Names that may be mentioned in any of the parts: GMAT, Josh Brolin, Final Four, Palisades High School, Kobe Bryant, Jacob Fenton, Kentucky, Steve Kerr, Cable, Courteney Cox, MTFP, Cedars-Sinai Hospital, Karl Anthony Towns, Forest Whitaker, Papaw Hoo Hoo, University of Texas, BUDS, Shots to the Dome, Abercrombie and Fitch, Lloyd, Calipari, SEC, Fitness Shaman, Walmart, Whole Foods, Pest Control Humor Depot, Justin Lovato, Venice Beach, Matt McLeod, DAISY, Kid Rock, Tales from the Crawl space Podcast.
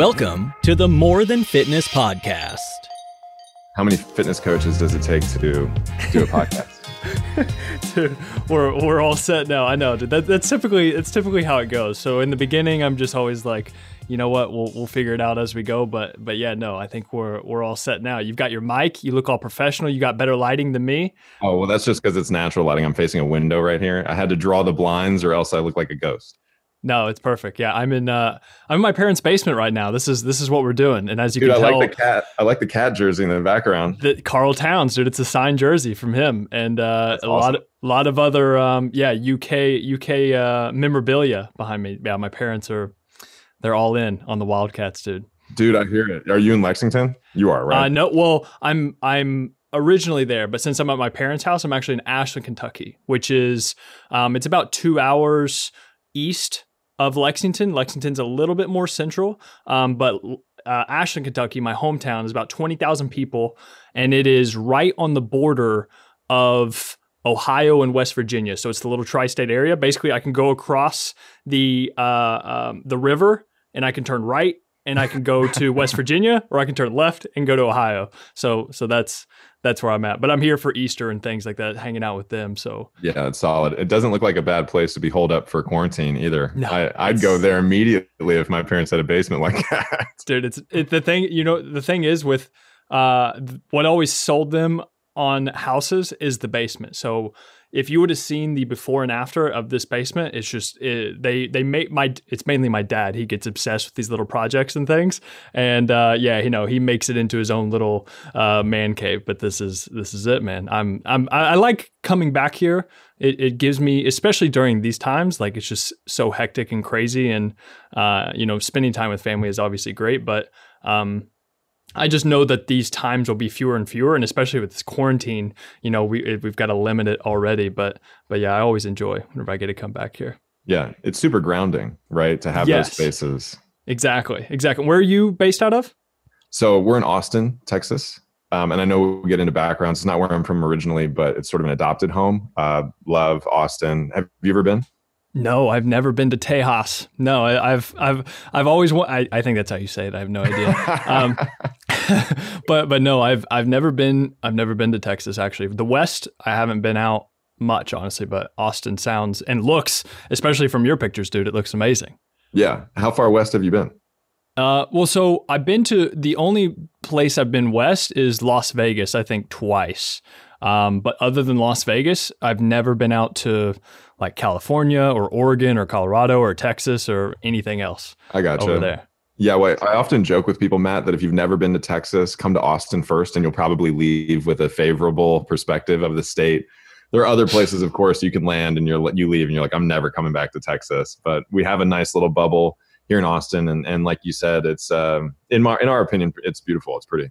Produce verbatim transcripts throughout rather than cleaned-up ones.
Welcome to the More Than Fitness podcast. How many fitness coaches does it take to do, do a podcast? Dude, we're we're all set now. I know, dude. That, that's typically it's typically how it goes. So in the beginning, I'm just always like, you know what, we'll we'll figure it out as we go. But but yeah, no, I think we're we're all set now. You've got your mic. You look all professional. You got better lighting than me. Oh well, that's just because it's natural lighting. I'm facing a window right here. I had to draw the blinds, or else I look like a ghost. No, it's perfect. Yeah, I'm in uh, I'm in my parents' basement right now. This is this is what we're doing. And as you dude, can I tell, like the cat. I like the cat jersey in the background. The Karl Towns, dude. It's a signed jersey from him, and uh, a awesome. lot of lot of other um, yeah U K U K uh, memorabilia behind me. Yeah, my parents are they're all in on the Wildcats, dude. Dude, I hear it. Are you in Lexington? You are, right? Uh, no, well, I'm I'm. originally there, but since I'm at my parents' house, I'm actually in Ashland, Kentucky, which is um, it's about two hours east of Lexington. Lexington's a little bit more central, um, but uh, Ashland, Kentucky, my hometown, is about twenty thousand people, and it is right on the border of Ohio and West Virginia. So it's the little tri-state area. Basically, I can go across the uh, um, the river, and I can turn right, and I can go to West Virginia, or I can turn left and go to Ohio. So so that's that's where I'm at. But I'm here for Easter and things like that, hanging out with them. So yeah, it's solid. It doesn't look like a bad place to be holed up for quarantine either. No, I, I'd go there immediately if my parents had a basement like that. Dude, it's it, the thing. You know, the thing is with uh, what always sold them on houses is the basement. So if you would have seen the before and after of this basement, it's just it, they they make my it's mainly my dad. He gets obsessed with these little projects and things, and uh, yeah, you know, he makes it into his own little uh, man cave. But this is this is it, man. I'm I'm I like coming back here. It, it gives me, especially during these times, like it's just so hectic and crazy, and uh, you know, spending time with family is obviously great, but um, I just know that these times will be fewer and fewer, and especially with this quarantine, you know, we we've got to limit it already. But but yeah, I always enjoy whenever I get to come back here. Yeah, it's super grounding, right? To have yes. those spaces. Exactly, exactly. Where are you based out of? So we're in Austin, Texas, um, and I know we'll get into backgrounds. It's not where I'm from originally, but it's sort of an adopted home. Uh, love Austin. Have you ever been? No, I've never been to Tejas. No, I, I've, I've, I've always. Wa- I, I think that's how you say it. I have no idea. Um, but, but no, I've, I've never been. I've never been to Texas. Actually, the West, I haven't been out much, honestly. But Austin sounds and looks, especially from your pictures, dude. It looks amazing. Yeah. How far west have you been? Uh, well, so I've been to the only place I've been west is Las Vegas. I think twice. Um, but other than Las Vegas, I've never been out to like California or Oregon or Colorado or Texas or anything else. I gotcha. Over there. Yeah, well, I often joke with people, Matt, that if you've never been to Texas, come to Austin first and you'll probably leave with a favorable perspective of the state. There are other places, of course, you can land and you're you leave and you're like, I'm never coming back to Texas. But we have a nice little bubble here in Austin. And, and like you said, it's um, in, my, in our opinion, it's beautiful. It's pretty.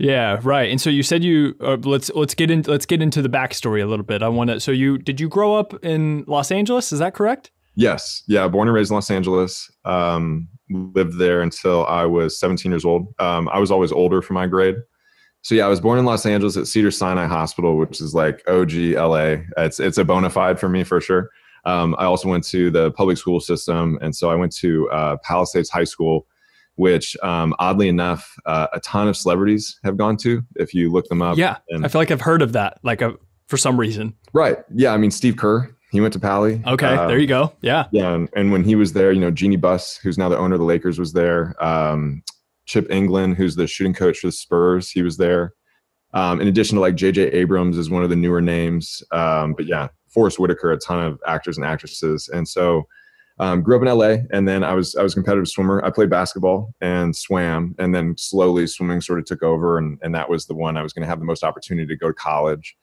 Yeah, right. And so you said you uh, let's let's get in let's get into the backstory a little bit. I want to. So you did you grow up in Los Angeles? Is that correct? Yes. Yeah, born and raised in Los Angeles. Um, lived there until I was seventeen years old. Um, I was always older for my grade. So yeah, I was born in Los Angeles at Cedars-Sinai Hospital, which is like O G L A. It's it's a bona fide for me for sure. Um, I also went to the public school system, and so I went to uh, Palisades High School, which um, oddly enough, uh, a ton of celebrities have gone to if you look them up. Yeah, and I feel like I've heard of that, like a, for some reason. Right. Yeah. I mean, Steve Kerr, he went to Pally. Okay. Uh, there you go. Yeah. Yeah. And, and when he was there, you know, Jeannie Buss, who's now the owner of the Lakers, was there. Um, Chip England, who's the shooting coach for the Spurs, he was there. Um, in addition to like J J. Abrams is one of the newer names. Um, but yeah, Forest Whitaker, a ton of actors and actresses. And so Um, grew up in L A, and then I was I was a competitive swimmer. I played basketball and swam, and then slowly swimming sort of took over, and, and that was the one I was going to have the most opportunity to go to college.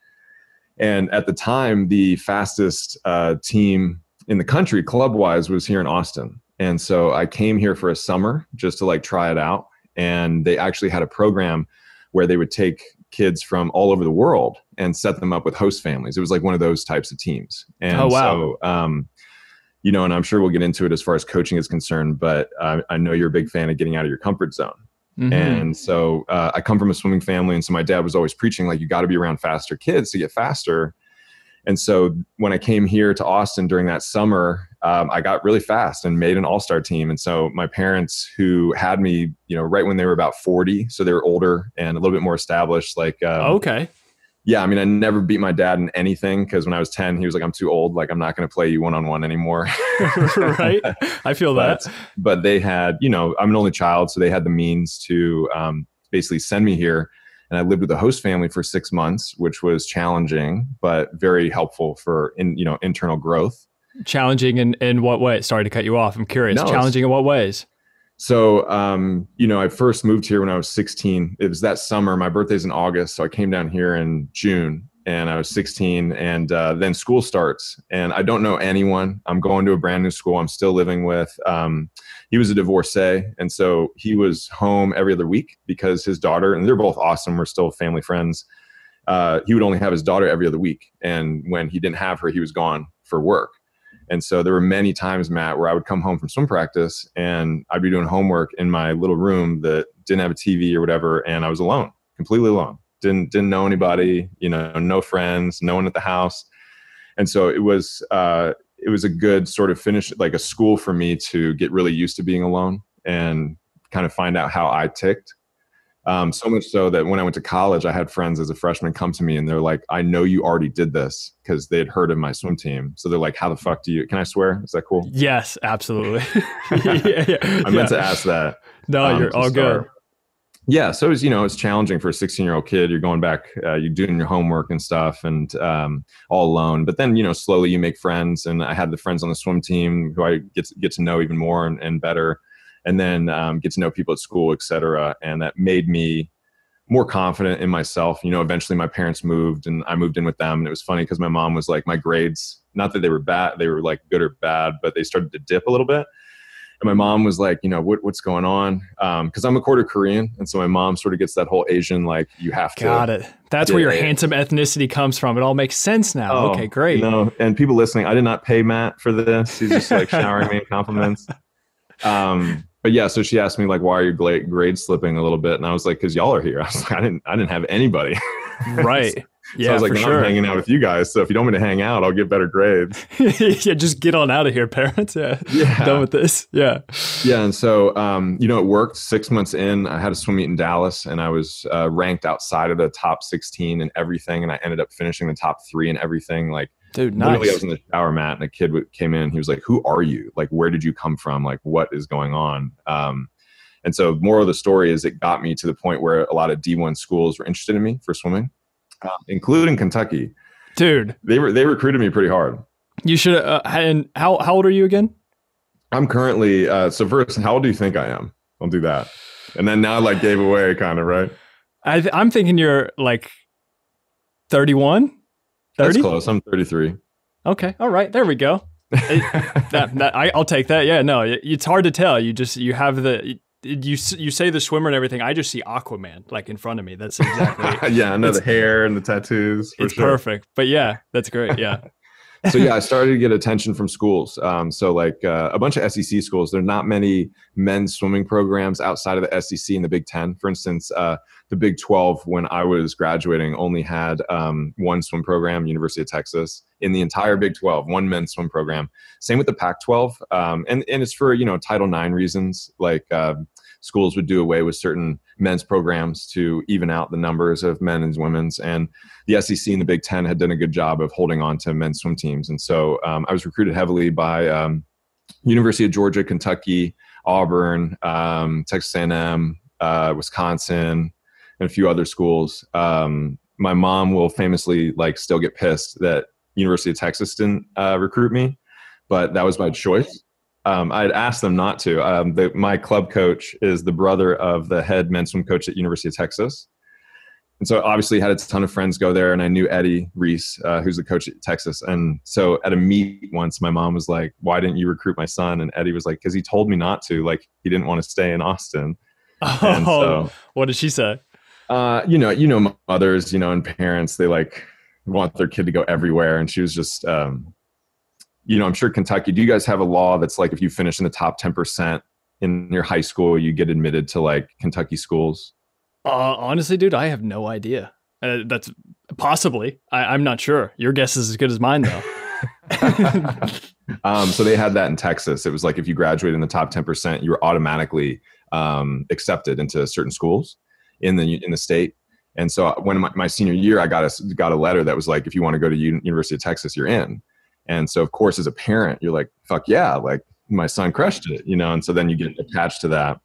And at the time, the fastest uh, team in the country, club-wise, was here in Austin. And so I came here for a summer just to like try it out, and they actually had a program where they would take kids from all over the world and set them up with host families. It was like one of those types of teams. And oh, wow. So, um, you know, and I'm sure we'll get into it as far as coaching is concerned, but uh, I know you're a big fan of getting out of your comfort zone. Mm-hmm. And so uh, I come from a swimming family. And so my dad was always preaching, like, you got to be around faster kids to get faster. And so when I came here to Austin during that summer, um, I got really fast and made an all-star team. And so my parents, who had me, you know, right when they were about forty, so they were older and a little bit more established. Like, um, okay. Yeah. I mean, I never beat my dad in anything, because when I was ten, he was like, I'm too old. Like, I'm not going to play you one-on-one anymore. Right. I feel that. But, but they had, you know, I'm an only child, so they had the means to um, basically send me here. And I lived with a host family for six months, which was challenging, but very helpful for, in, you know, internal growth. Challenging in, in what way? Sorry to cut you off. I'm curious. No, challenging in what ways? So, um, you know, I first moved here when I was sixteen. It was that summer. My birthday's in August. So I came down here in June and I was sixteen, and uh, then school starts and I don't know anyone. I'm going to a brand new school. I'm still living with, um, he was a divorcee. And so he was home every other week because his daughter, and they're both awesome, we're still family friends. Uh, he would only have his daughter every other week. And when he didn't have her, he was gone for work. And so there were many times, Matt, where I would come home from swim practice and I'd be doing homework in my little room that didn't have a T V or whatever. And I was alone, completely alone. Didn't, didn't know anybody, you know, no friends, no one at the house. And so it was, uh, it was a good sort of finish, like a school for me to get really used to being alone and kind of find out how I ticked. Um, so much so that when I went to college, I had friends as a freshman come to me and they're like, I know you already did this, because they had heard of my swim team. So they're like, how the fuck do you, can I swear? Is that cool? Yes, absolutely. yeah, yeah, I meant yeah. to ask that. No, um, you're all start. good. Yeah. So it was, you know, it's challenging for a sixteen year old kid. You're going back, uh, you're doing your homework and stuff, and um, all alone. But then, you know, slowly you make friends, and I had the friends on the swim team who I get to, get to know even more and, and better, and then um, get to know people at school, et cetera. And that made me more confident in myself. You know, eventually my parents moved and I moved in with them. And it was funny because my mom was like, my grades, not that they were bad, they were like good or bad, but they started to dip a little bit. And my mom was like, you know, what, what's going on? Um, cause I'm a quarter Korean. And so my mom sort of gets that whole Asian, like you have to. Got it. That's where your it. handsome ethnicity comes from. It all makes sense now. Oh, okay, great. No, and people listening, I did not pay Matt for this. He's just like showering me in compliments. Um, but yeah, so she asked me like, why are your grades slipping a little bit? And I was like, cause y'all are here. I was like, I didn't, I didn't have anybody. Right. so, yeah. So I was like, for sure. I'm hanging out with you guys. So if you don't want me to hang out, I'll get better grades. yeah. Just get on out of here, parents. Yeah. yeah. Done with this. Yeah. Yeah. And so, um, you know, it worked. Six months in, I had a swim meet in Dallas, and I was uh, ranked outside of the top sixteen and everything. And I ended up finishing the top three and everything. Like, Dude, nice. Literally, I was in the shower, Matt, and a kid came in. He was like, who are you? Like, where did you come from? Like, what is going on? Um, and so moral of the story is it got me to the point where a lot of D one schools were interested in me for swimming, uh, including Kentucky. Dude. They were they recruited me pretty hard. You should have. Uh, and how, how old are you again? I'm currently, uh, so first, how old do you think I am? I'll do that. And then now, like, gave away kind of, right? I th- I'm thinking you're like thirty-one. thirty? That's close. I'm thirty-three. Okay. All right. There we go. It, that, that, I, I'll take that. Yeah. No, it, it's hard to tell. You just, you have the, you you say the swimmer and everything. I just see Aquaman like in front of me. That's exactly. yeah. I know the hair and the tattoos. It's sure. perfect. But yeah, that's great. Yeah. so yeah, I started to get attention from schools. Um, so like uh, a bunch of S E C schools. There are not many men's swimming programs outside of the S E C and the Big Ten. For instance, uh, the Big twelve, when I was graduating, only had um, one swim program, University of Texas, in the entire Big twelve, one men's swim program. Same with the Pac twelve. Um, and, and it's for, you know, Title nine reasons. Like uh, schools would do away with certain men's programs to even out the numbers of men and women's. And the S E C and the Big Ten had done a good job of holding on to men's swim teams. And so um, I was recruited heavily by um, University of Georgia, Kentucky, Auburn, um, Texas A and M, uh, Wisconsin, and a few other schools. Um, my mom will famously like still get pissed that University of Texas didn't uh, recruit me, but that was my choice. Um, I had asked them not to. Um, the, my club coach is the brother of the head men's swim coach at University of Texas. And so obviously had a ton of friends go there, and I knew Eddie Reese, uh, who's the coach at Texas. And so at a meet once, my mom was like, why didn't you recruit my son? And Eddie was like, because he told me not to, like he didn't want to stay in Austin. Oh, and so, what did she say? Uh, you know, you know, mothers, you know, and parents, they like want their kid to go everywhere. And she was just, um, you know, I'm sure Kentucky, do you guys have a law that's like, if you finish in the top ten percent in your high school, you get admitted to like Kentucky schools? Uh, honestly, dude, I have no idea. Uh, that's Possibly. I, I'm not sure. Your guess is as good as mine, though. um, so they had that in Texas. It was like if you graduated in the top ten percent, you were automatically um, accepted into certain schools in the in the state. And so when my, my senior year, I got a, got a letter that was like, if you want to go to U- University of Texas, you're in. And so, of course, as a parent, you're like, fuck yeah, like my son crushed it, you know? And so then you get attached to that.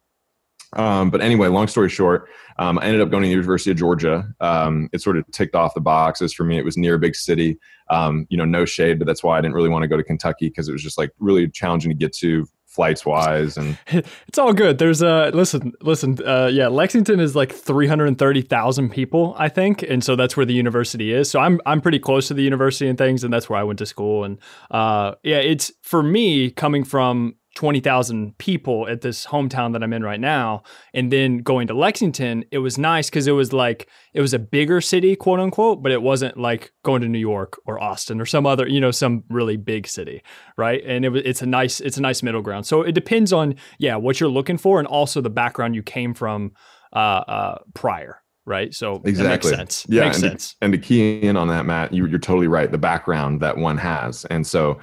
Um, but anyway, long story short, um, I ended up going to the University of Georgia. Um, it sort of ticked off the boxes for me. It was near a big city, um, you know, no shade, but that's why I didn't really want to go to Kentucky because it was just like really challenging to get to flights wise. And it's all good. There's a, uh, listen, listen, uh, yeah, Lexington is like three hundred thirty thousand people, I think. And so that's where the university is. So I'm, I'm pretty close to the university and things, and that's where I went to school. And, uh, yeah, it's for me coming from twenty thousand people at this hometown that I'm in right now. And then going to Lexington, it was nice because it was like, it was a bigger city, quote unquote, but it wasn't like going to New York or Austin or some other, you know, some really big city. Right. And it was, it's a nice, it's a nice middle ground. So it depends on, yeah, what you're looking for. And also the background you came from uh, uh, prior. Right. So exactly. That makes sense. Yeah. Makes and, sense. To, and to key in on that, Matt, you, you're totally right. The background that one has. And so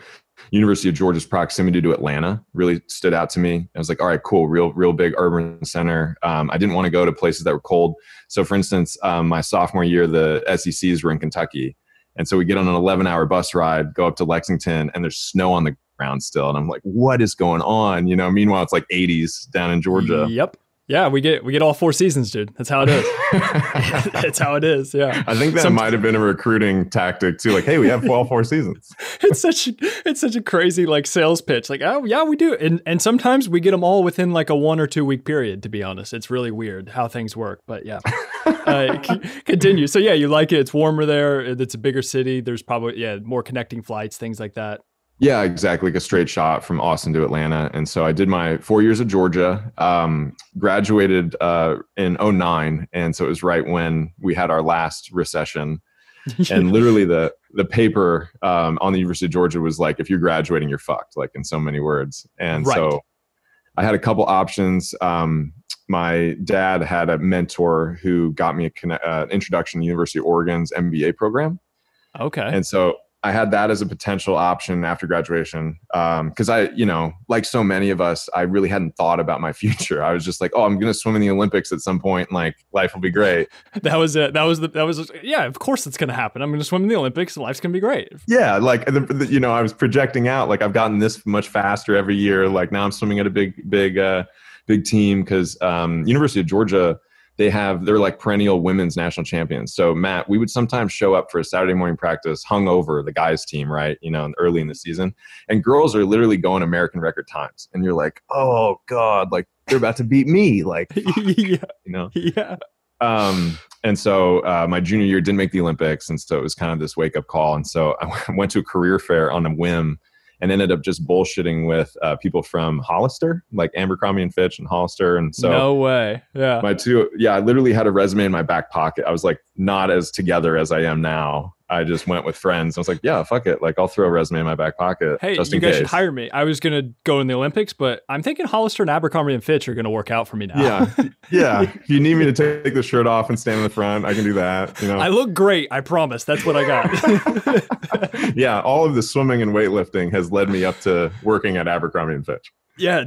University of Georgia's proximity to Atlanta really stood out to me. I was like, all right, cool, real, real big urban center. Um, I didn't want to go to places that were cold. So for instance, um, my sophomore year, the S E Cs were in Kentucky. And so we get on an eleven hour bus ride, go up to Lexington, and there's snow on the ground still. And I'm like, what is going on? You know, meanwhile, it's like eighties down in Georgia. Yep. Yeah, we get we get all four seasons, dude. That's how it is. That's how it is. Yeah. I think that Some, might have been a recruiting tactic too. Like, hey, we have all four seasons. It's such it's such a crazy like sales pitch. Like, oh yeah, we do. And and sometimes we get them all within like a one or two week period. To be honest, it's really weird how things work. But yeah, uh, c- continue. So yeah, you like it. It's warmer there. It's a bigger city. There's probably yeah more connecting flights, things like that. Yeah, exactly. Like a straight shot from Austin to Atlanta. And so I did my four years of Georgia, um, graduated uh, in oh nine. And so it was right when we had our last recession. And literally the the paper um, on the University of Georgia was like, if you're graduating, you're fucked, like in so many words. And right. So I had a couple options. Um, my dad had a mentor who got me an uh, introduction to University of Oregon's M B A program. Okay. And so I had that as a potential option after graduation. Um, cause I, you know, like so many of us, I really hadn't thought about my future. I was just like, oh, I'm going to swim in the Olympics at some point and like life will be great. That was it. That was the, that was, yeah, of course it's going to happen. I'm going to swim in the Olympics and life's going to be great. Yeah. Like, the, the, you know, I was projecting out, like I've gotten this much faster every year. Like now I'm swimming at a big, big, uh, big team. Cause um, University of Georgia, They have, they're like perennial women's national champions. So Matt, we would sometimes show up for a Saturday morning practice hungover, the guys team, right? You know, early in the season, and girls are literally going American record times. And you're like, oh God, like they're about to beat me. Like, fuck, yeah. You know? Yeah. Um, and so uh, my junior year didn't make the Olympics. And so it was kind of this wake up call. And so I went to a career fair on a whim and ended up just bullshitting with uh, people from Hollister, like Abercrombie and Fitch and Hollister. And so no way. Yeah. My two, yeah, I literally had a resume in my back pocket. I was like, not as together as I am now. I just went with friends. I was like, yeah, fuck it. Like I'll throw a resume in my back pocket. Hey, just you in guys case. Should hire me. I was going to go in the Olympics, but I'm thinking Hollister and Abercrombie and Fitch are going to work out for me now. Yeah. Yeah. If you need me to take the shirt off and stand in the front, I can do that. You know, I look great. I promise. That's what I got. Yeah. All of the swimming and weightlifting has led me up to working at Abercrombie and Fitch. Yeah.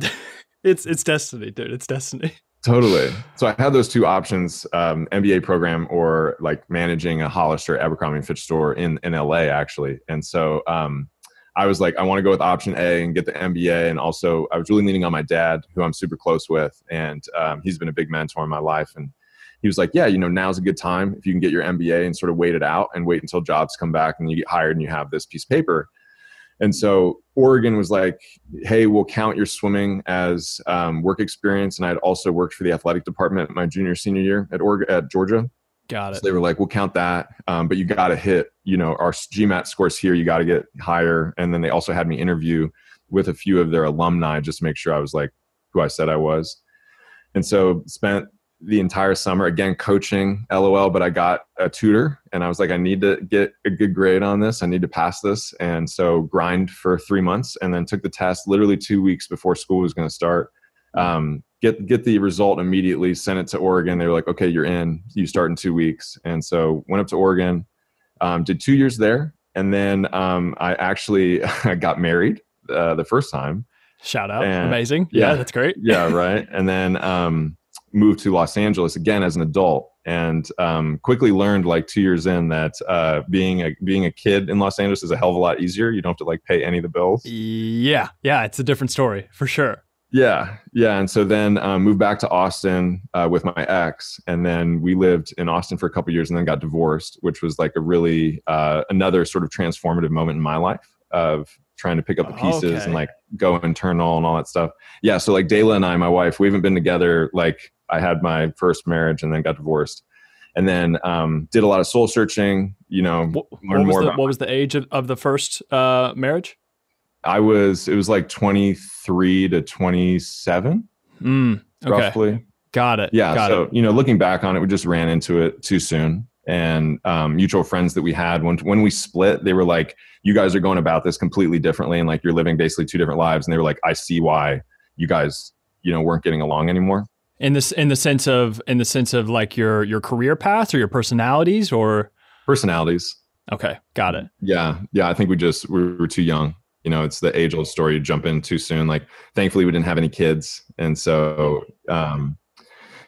It's, it's destiny, dude. It's destiny. Totally. So I had those two options, um, M B A program or like managing a Hollister, Abercrombie and Fitch store in, in L A actually. And so um, I was like, I want to go with option A and get the M B A. And also I was really leaning on my dad, who I'm super close with. And um, he's been a big mentor in my life. And he was like, yeah, you know, now's a good time if you can get your M B A and sort of wait it out and wait until jobs come back and you get hired and you have this piece of paper. And so Oregon was like, hey, we'll count your swimming as um, work experience. And I'd also worked for the athletic department my junior, senior year at Oregon, at Georgia. Got it. So they were like, we'll count that. Um, but you got to hit, you know, our G MAT scores here. You got to get higher. And then they also had me interview with a few of their alumni just to make sure I was like who I said I was. And so spent the entire summer, again, coaching, LOL, but I got a tutor and I was like, I need to get a good grade on this. I need to pass this. And so grind for three months and then took the test literally two weeks before school was going to start. Um, get, get the result immediately, sent it to Oregon. They were like, okay, you're in, you start in two weeks. And so went up to Oregon, um, did two years there. And then um, I actually got married uh, the first time. Shout out. And, Amazing. Yeah, yeah, that's great. Yeah, right. And then um, moved to Los Angeles again as an adult. And um, quickly learned, like two years in, that uh, being a being a kid in Los Angeles is a hell of a lot easier. You don't have to like pay any of the bills. Yeah, yeah, it's a different story for sure. Yeah, yeah. And so then um, moved back to Austin uh, with my ex, and then we lived in Austin for a couple of years, and then got divorced, which was like a really uh, another sort of transformative moment in my life of trying to pick up the pieces okay. and like go internal and all that stuff. Yeah, so like Dayla and I, my wife, we haven't been together like. I had my first marriage and then got divorced, and then um, did a lot of soul searching. You know, what, learned what more. The, about what was the age of, of the first uh, marriage? I was. It was like twenty-three to twenty-seven, mm, okay. roughly. Got it. Yeah. Got so it. You know, looking back on it, we just ran into it too soon. And um, mutual friends that we had when when we split, they were like, "You guys are going about this completely differently, and like you're living basically two different lives." And they were like, "I see why you guys, you know, weren't getting along anymore." In this, in the sense of, in the sense of like your, your career path or your personalities or personalities. Okay. Got it. Yeah. Yeah. I think we just, we were too young. You know, it's the age old story. You jump in too soon. Like, thankfully we didn't have any kids. And so, um,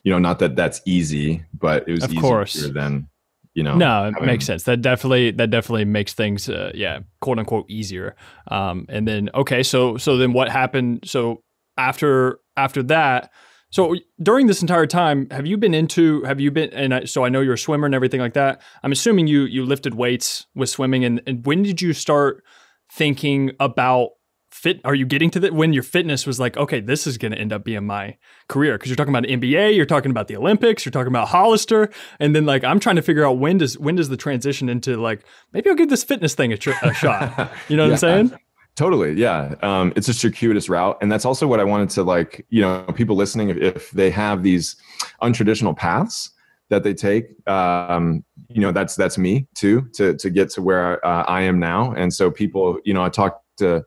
you know, not that that's easy, but it was easier than, you know. No, it having, makes sense. That definitely, that definitely makes things, uh, yeah, quote unquote easier. Um, and then, okay. So, so then what happened? So after, after that, So during this entire time, have you been into, have you been, and I, so I know you're a swimmer and everything like that. I'm assuming you you lifted weights with swimming. And, and when did you start thinking about fit? Are you getting to that when your fitness was like, okay, this is going to end up being my career? Because you're talking about an N B A, you're talking about the Olympics, you're talking about Hollister. And then like, I'm trying to figure out when does, when does the transition into like, maybe I'll give this fitness thing a, tr- a shot. You know yeah. what I'm saying? Totally. Yeah. Um, it's a circuitous route. And that's also what I wanted to like, you know, people listening, if, if they have these untraditional paths that they take, um, you know, that's, that's me too, to, to get to where uh, I am now. And so people, you know, I talk to,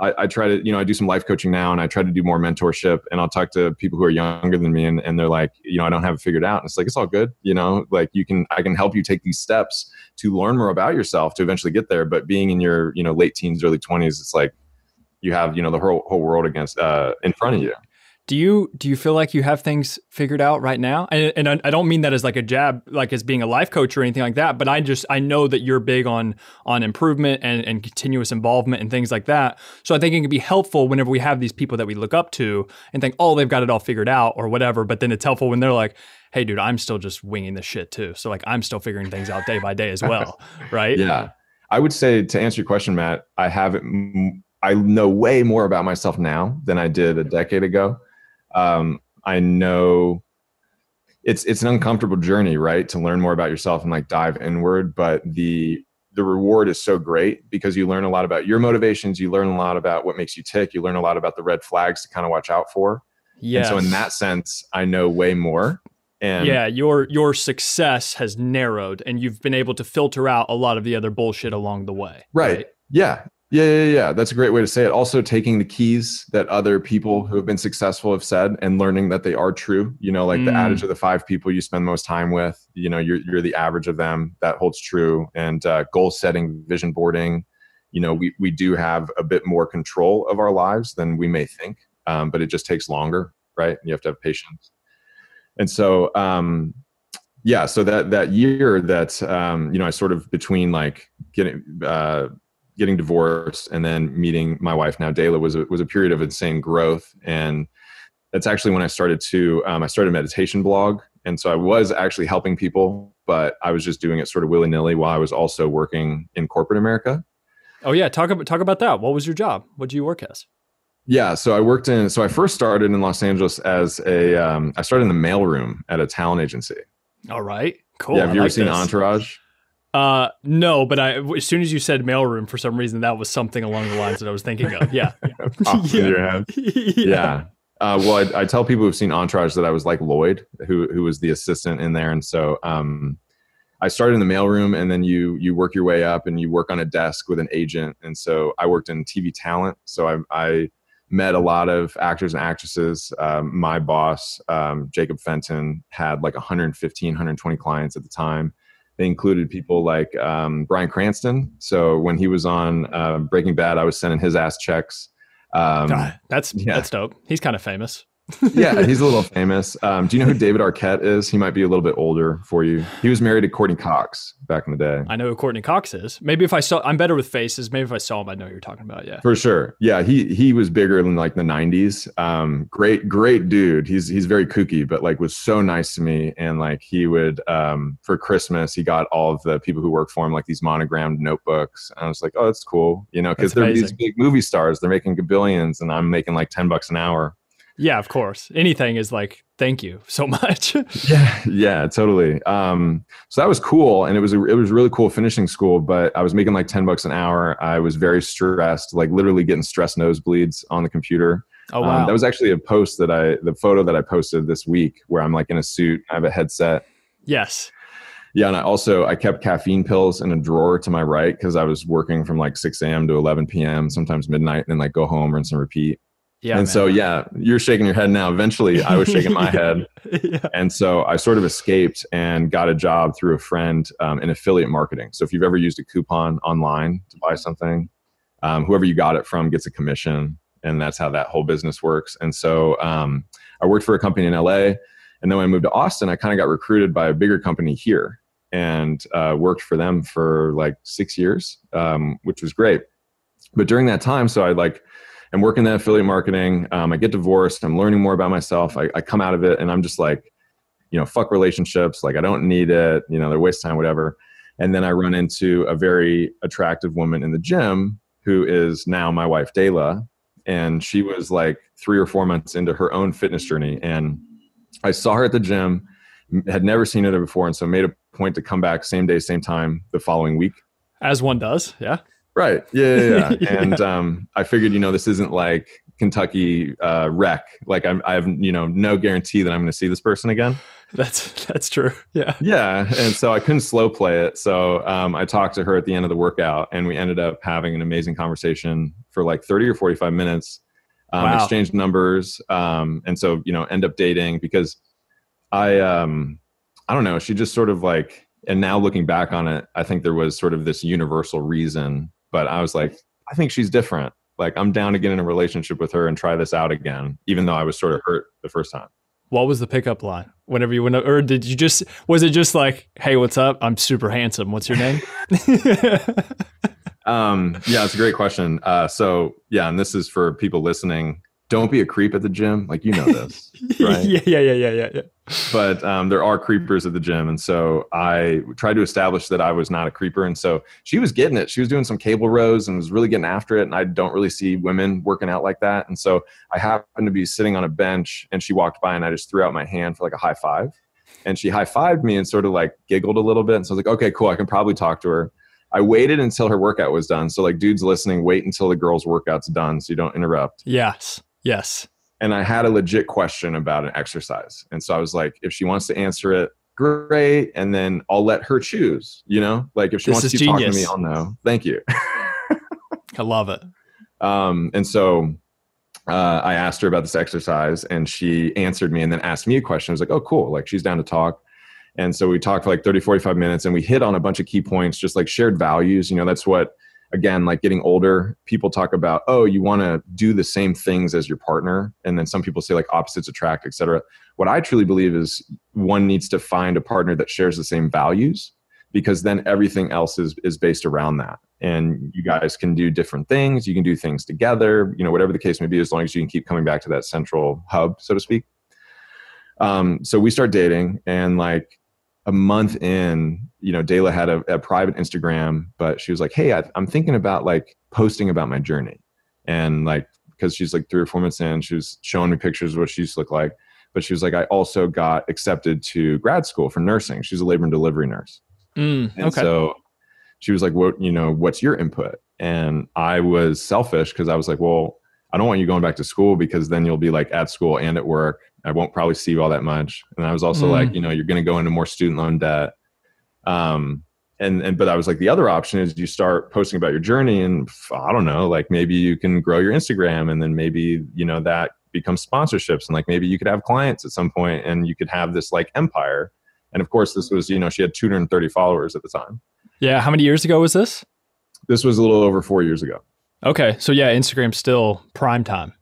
I, I try to, you know, I do some life coaching now and I try to do more mentorship, and I'll talk to people who are younger than me and, and they're like, you know, I don't have it figured out. And it's like, it's all good. You know, like you can, I can help you take these steps to learn more about yourself to eventually get there. But being in your, you know, late teens, early twenties, it's like you have, you know, the whole, whole world against, uh, in front of you. Do you, do you feel like you have things figured out right now? And, and I, I don't mean that as like a jab, like as being a life coach or anything like that, but I just, I know that you're big on, on improvement and, and continuous involvement and things like that. So I think it can be helpful whenever we have these people that we look up to and think, oh, they've got it all figured out or whatever. But then it's helpful when they're like, hey dude, I'm still just winging this shit too. So like, I'm still figuring things out day by day as well. Right. Yeah. I would say, to answer your question, Matt, I haven't, I know way more about myself now than I did a decade ago. Um, I know it's it's an uncomfortable journey, right? To learn more about yourself and like dive inward, but the the reward is so great because you learn a lot about your motivations, you learn a lot about what makes you tick, you learn a lot about the red flags to kind of watch out for. Yeah. And so in that sense, I know way more. And yeah, your your success has narrowed, and you've been able to filter out a lot of the other bullshit along the way. Right. right? Yeah. Yeah, yeah, yeah. That's a great way to say it. Also taking the keys that other people who have been successful have said and learning that they are true. You know, like mm. the adage of the five people you spend the most time with, you know, you're you're the average of them. That holds true. And uh, goal setting, vision boarding, you know, we, we do have a bit more control of our lives than we may think, um, but it just takes longer, right? You have to have patience. And so, um, yeah, so that, that year that, um, you know, I sort of between like getting... Uh, getting divorced and then meeting my wife now, Dayla, was a, was a period of insane growth. And that's actually when I started to, um, I started a meditation blog. And so I was actually helping people, but I was just doing it sort of willy-nilly while I was also working in corporate America. Oh yeah. Talk about, talk about that. What was your job? What did you work as? Yeah. So I worked in, so I first started in Los Angeles as a, um, I started in the mailroom at a talent agency. All right, cool. Yeah, have I you like ever seen this. Entourage? Uh, no, but I, as soon as you said mailroom, for some reason, that was something along the lines that I was thinking of. Yeah. Off yeah. Your head. yeah. yeah. Uh, well, I, I tell people who've seen Entourage that I was like Lloyd, who, who was the assistant in there. And so, um, I started in the mailroom, and then you, you work your way up and you work on a desk with an agent. And so I worked in T V talent. So I, I met a lot of actors and actresses. Um, my boss, um, Jacob Fenton, had like one fifteen, one twenty clients at the time. They included people like um, Bryan Cranston. So when he was on uh, Breaking Bad, I was sending his ass checks. Um, God, that's yeah. that's dope. He's kind of famous. Yeah, he's a little famous. Um, do you know who David Arquette is? He might be a little bit older for you. He was married to Courteney Cox back in the day. I know who Courteney Cox is. Maybe if I saw, I'm better with faces. Maybe if I saw him, I know who you're talking about. Yeah, for sure. Yeah, he he was bigger in like the nineties. Um, great, great dude. He's he's very kooky, but like was so nice to me. And like he would um, for Christmas, he got all of the people who work for him like these monogrammed notebooks. And I was like, oh, that's cool, you know, because they're amazing. These big movie stars. They're making billions, and I'm making like ten bucks an hour. Yeah, of course. Anything is like, thank you so much. yeah, yeah, totally. Um, so that was cool. And it was a, it was really cool finishing school, but I was making like ten bucks an hour. I was very stressed, like literally getting stress nosebleeds on the computer. Oh, wow. Um, that was actually a post that I, the photo that I posted this week where I'm like in a suit, I have a headset. Yes. Yeah. And I also, I kept caffeine pills in a drawer to my right because I was working from like six a.m. to eleven p.m., sometimes midnight, and then like go home, rinse and repeat. Yeah, and man. So, yeah, you're shaking your head now. Eventually, I was shaking my head. yeah. And so I sort of escaped and got a job through a friend um, in affiliate marketing. So if you've ever used a coupon online to buy something, um, whoever you got it from gets a commission. And that's how that whole business works. And so um, I worked for a company in L A. And then when I moved to Austin, I kind of got recruited by a bigger company here and uh, worked for them for like six years, um, which was great. But during that time, so I like... I'm working that affiliate marketing. Um, I get divorced. I'm learning more about myself. I, I come out of it and I'm just like, you know, fuck relationships. Like I don't need it. You know, they're a waste of time, whatever. And then I run into a very attractive woman in the gym who is now my wife, Dayla. And she was like three or four months into her own fitness journey. And I saw her at the gym, had never seen her there before. And so made a point to come back same day, same time the following week. As one does. Yeah. Right. Yeah, yeah, yeah. And um, I figured, you know, this isn't like Kentucky uh, rec. Like I'm, I have, you know, no guarantee that I'm going to see this person again. That's that's true. Yeah. Yeah. And so I couldn't slow play it. So um, I talked to her at the end of the workout, and we ended up having an amazing conversation for like thirty or forty-five minutes. Um, wow. Exchanged numbers, um, and so you know, end up dating because I, um, I don't know. She just sort of like, and now looking back on it, I think there was sort of this universal reason. But I was like, I think she's different. Like, I'm down to get in a relationship with her and try this out again, even though I was sort of hurt the first time. What was the pickup line? Whenever you went up, or did you just, was it just like, hey, what's up? I'm super handsome. What's your name? um, yeah, it's a great question. Uh, so, yeah, and this is for people listening. Don't be a creep at the gym. Like, you know this, right? yeah, yeah, yeah, yeah, yeah, yeah. But um, there are creepers at the gym. And so I tried to establish that I was not a creeper. And so she was getting it. She was doing some cable rows and was really getting after it. And I don't really see women working out like that. And so I happened to be sitting on a bench and she walked by and I just threw out my hand for like a high five. And she high-fived me and sort of like giggled a little bit. And so I was like, okay, cool. I can probably talk to her. I waited until her workout was done. So like dudes listening, wait until the girl's workout's done so you don't interrupt. Yes. Yes. And I had a legit question about an exercise. And so I was like, if she wants to answer it, great. And then I'll let her choose, you know, like if she this wants to keep talking to me, I'll know. Thank you. I love it. Um, and so uh, I asked her about this exercise and she answered me and then asked me a question. I was like, oh, cool. Like she's down to talk. And so we talked for like thirty, forty-five minutes and we hit on a bunch of key points, just like shared values. You know, that's what, again, like getting older, people talk about, oh, you want to do the same things as your partner. And then some people say like opposites attract, et cetera. What I truly believe is one needs to find a partner that shares the same values, because then everything else is is based around that. And you guys can do different things. You can do things together, you know, whatever the case may be, as long as you can keep coming back to that central hub, so to speak. Um, so we start dating and like, a month in, you know, Dayla had a, a private Instagram, but she was like, hey, I, I'm thinking about like posting about my journey. And like, because she's like three or four months in, she was showing me pictures of what she used to look like. But she was like, I also got accepted to grad school for nursing. She's a labor and delivery nurse. Mm, and okay. So she was like, what, you know, what's your input? And I was selfish because I was like, well, I don't want you going back to school because then you'll be like at school and at work. I won't probably see you all that much. And I was also mm. like, you know, you're going to go into more student loan debt. Um, and, and, but I was like, the other option is you start posting about your journey and I don't know, like maybe you can grow your Instagram and then maybe, you know, that becomes sponsorships. And like, maybe you could have clients at some point and you could have this like empire. And of course, this was, you know, she had two hundred thirty followers at the time. Yeah. How many years ago was this? This was a little over four years ago. Okay. So yeah, Instagram's still prime time.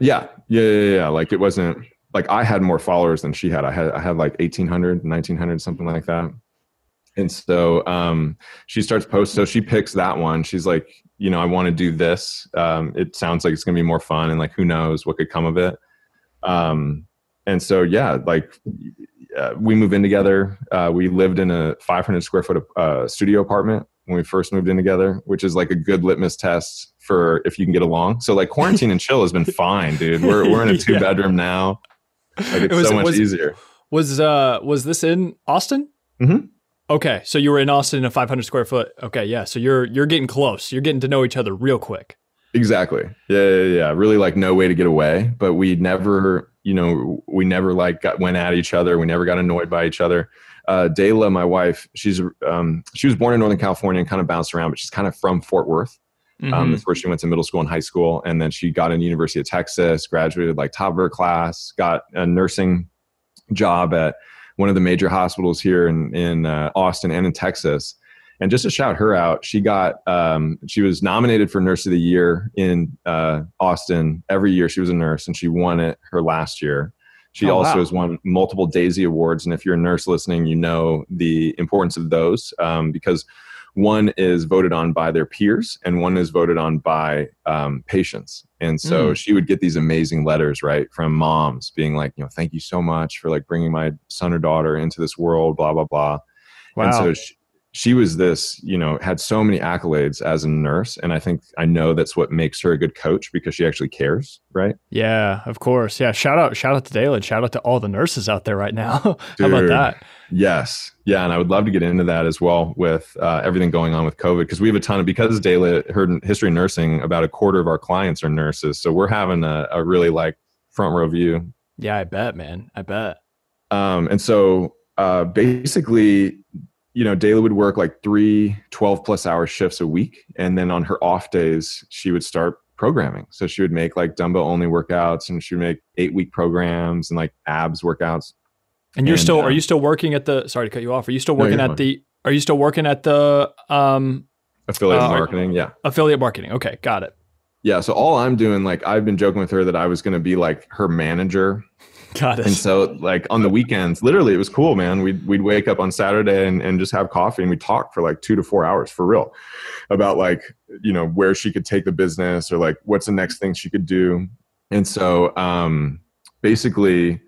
Yeah. Yeah. Yeah. yeah. Like it wasn't like I had more followers than she had. I had, I had like eighteen hundred, nineteen hundred, something like that. And so, um, she starts post. So she picks that one. She's like, you know, I want to do this. Um, it sounds like it's going to be more fun and like, who knows what could come of it. Um, and so, yeah, like uh, we move in together. Uh, we lived in a five hundred square foot uh, studio apartment when we first moved in together, which is like a good litmus test for if you can get along. So like quarantine and chill has been fine, dude. We're we're in a two yeah. bedroom now. Like it's it was, so much was, easier. Was uh was this in Austin? Mm-hmm. Okay, so you were in Austin in a five hundred square foot. Okay, yeah. So you're you're getting close. You're getting to know each other real quick. Exactly. Yeah, yeah, yeah. Really like no way to get away, but we never. You know, we never like got, went at each other. We never got annoyed by each other. Uh, Dayla, my wife, she's um, she was born in Northern California and kind of bounced around, but she's kind of from Fort Worth. Mm-hmm. Um, that's where she went to middle school and high school. And then she got in University of Texas, graduated like top of her class, got a nursing job at one of the major hospitals here in, in uh, Austin and in Texas. And just to shout her out, she got um, she was nominated for Nurse of the Year in uh, Austin every year. She was a nurse, and she won it her last year. She oh, also wow. has won multiple DAISY awards, and if you're a nurse listening, you know the importance of those um, because one is voted on by their peers, and one is voted on by um, patients. And so mm. she would get these amazing letters, right, from moms being like, you know, thank you so much for like bringing my son or daughter into this world, blah blah blah. Wow. And so she, She was this, you know, had so many accolades as a nurse. And I think I know that's what makes her a good coach because she actually cares, right? Yeah, of course. Yeah. Shout out, shout out to Dayla. Shout out to all the nurses out there right now. How Dude, about that? Yes. Yeah. And I would love to get into that as well with uh, everything going on with COVID because we have a ton of, because Dayla, her history of nursing, about a quarter of our clients are nurses. So we're having a, a really like front row view. Yeah, I bet, man. I bet. Um, and so uh, basically, you know, Dayla would work like three twelve plus hour shifts a week. And then on her off days, she would start programming. So she would make like dumbbell only workouts and she would make eight week programs and like abs workouts. And you're and, still, uh, are you still working at the, sorry to cut you off. Are you still working no, at fine. the, are you still working at the, um, affiliate uh, marketing? Yeah. Affiliate marketing. Okay. Got it. Yeah. So all I'm doing, like I've been joking with her that I was going to be like her manager. Got it. And so like on the weekends, literally it was cool, man. We'd, we'd wake up on Saturday and, and just have coffee and we'd talk for like two to four hours for real about like, you know, where she could take the business or like what's the next thing she could do. And so um, basically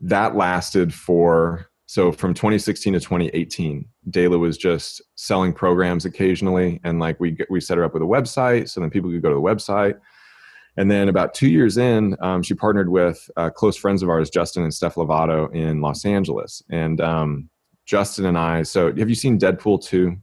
that lasted for, so from twenty sixteen to twenty eighteen, Dayla was just selling programs occasionally. And like we, we set her up with a website so then people could go to the website. And then about two years in, um, she partnered with uh, close friends of ours, Justin and Steph Lovato in Los Angeles. And um, Justin and I, so have you seen Deadpool two?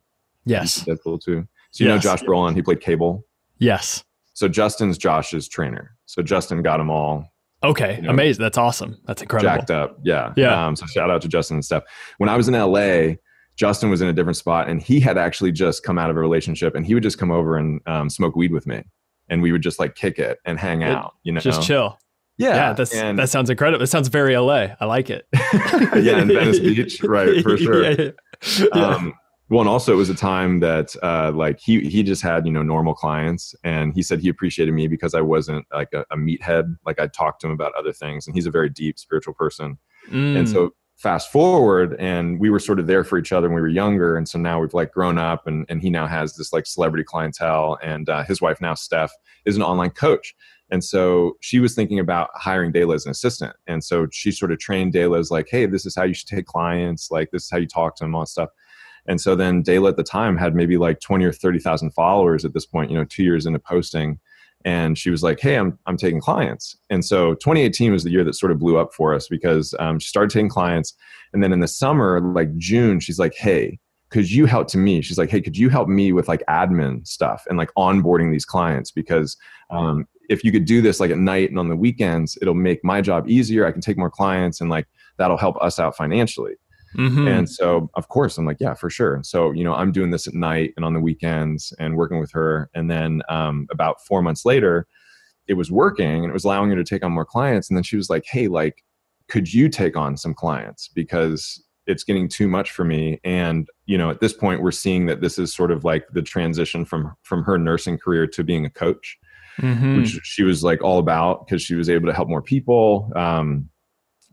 Yes. Deadpool two. So you yes. know Josh Brolin, he played Cable? Yes. So Justin's Josh's trainer. So Justin got them all. Okay. You know, amazing. That's awesome. That's incredible. Jacked up. Yeah. Yeah. Um, so shout out to Justin and Steph. When I was in L A, Justin was in a different spot and he had actually just come out of a relationship and he would just come over and um, smoke weed with me. And we would just like kick it and hang out, you know, just chill. Yeah. yeah that's, and, that sounds incredible. That sounds very L A. I like it. yeah. In Venice Beach. Right. For sure. Yeah, yeah. Um, yeah. Well, and also it was a time that uh, like he, he just had, you know, normal clients and he said he appreciated me because I wasn't like a, a meathead. Like I talked to him about other things and he's a very deep spiritual person. Mm. And so fast forward and we were sort of there for each other when we were younger. And so now we've like grown up and, and he now has this like celebrity clientele and uh, his wife now, Steph, is an online coach. And so she was thinking about hiring Dayla as an assistant. And so she sort of trained Dayla as like, hey, this is how you should take clients. Like this is how you talk to them, all that stuff. And so then Dayla at the time had maybe like twenty or thirty thousand followers at this point, you know, two years into posting. And she was like, hey, I'm I'm taking clients. And so twenty eighteen was the year that sort of blew up for us because um, she started taking clients. And then in the summer, like June, she's like, hey, could you help to me? She's like, hey, could you help me with like admin stuff and like onboarding these clients? Because um, if you could do this like at night and on the weekends, it'll make my job easier. I can take more clients and like that'll help us out financially. Mm-hmm. And so, of course, I'm like, yeah, for sure. And so, you know, I'm doing this at night and on the weekends and working with her. And then um, about four months later, it was working and it was allowing her to take on more clients. And then she was like, hey, like, could you take on some clients? Because it's getting too much for me. And, you know, at this point we're seeing that this is sort of like the transition from, from her nursing career to being a coach, mm-hmm. which she was like all about because she was able to help more people. Um,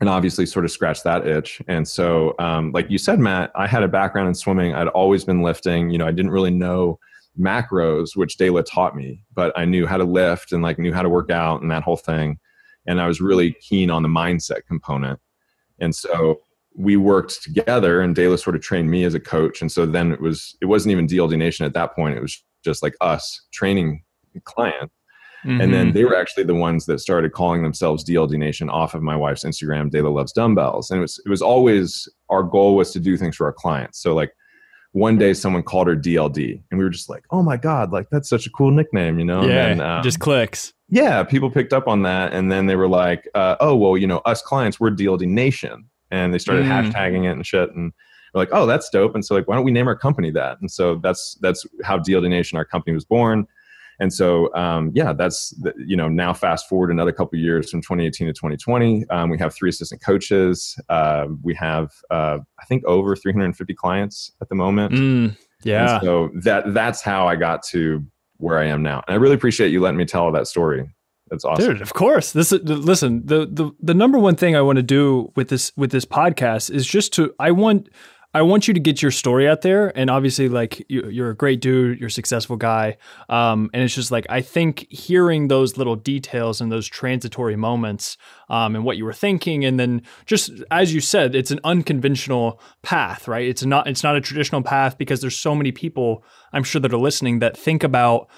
and obviously sort of scratch that itch. And so, um, like you said, Matt, I had a background in swimming. I'd always been lifting, you know, I didn't really know macros, which De La taught me, but I knew how to lift and like knew how to work out and that whole thing. And I was really keen on the mindset component. And so we worked together and De La sort of trained me as a coach. And so then it was, it wasn't even D L D Nation at that point. It was just like us training clients. Mm-hmm. And then they were actually the ones that started calling themselves D L D Nation off of my wife's Instagram, De La Loves Dumbbells. And it was, it was always, our goal was to do things for our clients. So like one day someone called her D L D and we were just like, oh my God, like that's such a cool nickname, you know? Yeah, and then, um, just clicks. Yeah. People picked up on that. And then they were like, uh, oh, well, you know, us clients, we're D L D Nation. And they started mm. hashtagging it and shit. And we're like, oh, that's dope. And so like, why don't we name our company that? And so that's, that's how D L D Nation, our company, was born. And so, um, yeah, that's, the, you know, now fast forward another couple of years from twenty eighteen to twenty twenty. Um, we have three assistant coaches. Uh, we have, uh, I think, over three hundred fifty clients at the moment. Mm, yeah. And so that that's how I got to where I am now. And I really appreciate you letting me tell that story. That's awesome. Dude, of course. This is, listen, the, the, the number one thing I want to do with this, with this podcast is just to, I want, I want you to get your story out there. And obviously, like, you, you're a great dude, you're a successful guy. Um, and it's just like, I think hearing those little details and those transitory moments, um, and what you were thinking. And then just, as you said, it's an unconventional path, right? It's not, it's not a traditional path, because there's so many people, I'm sure, that are listening that think about,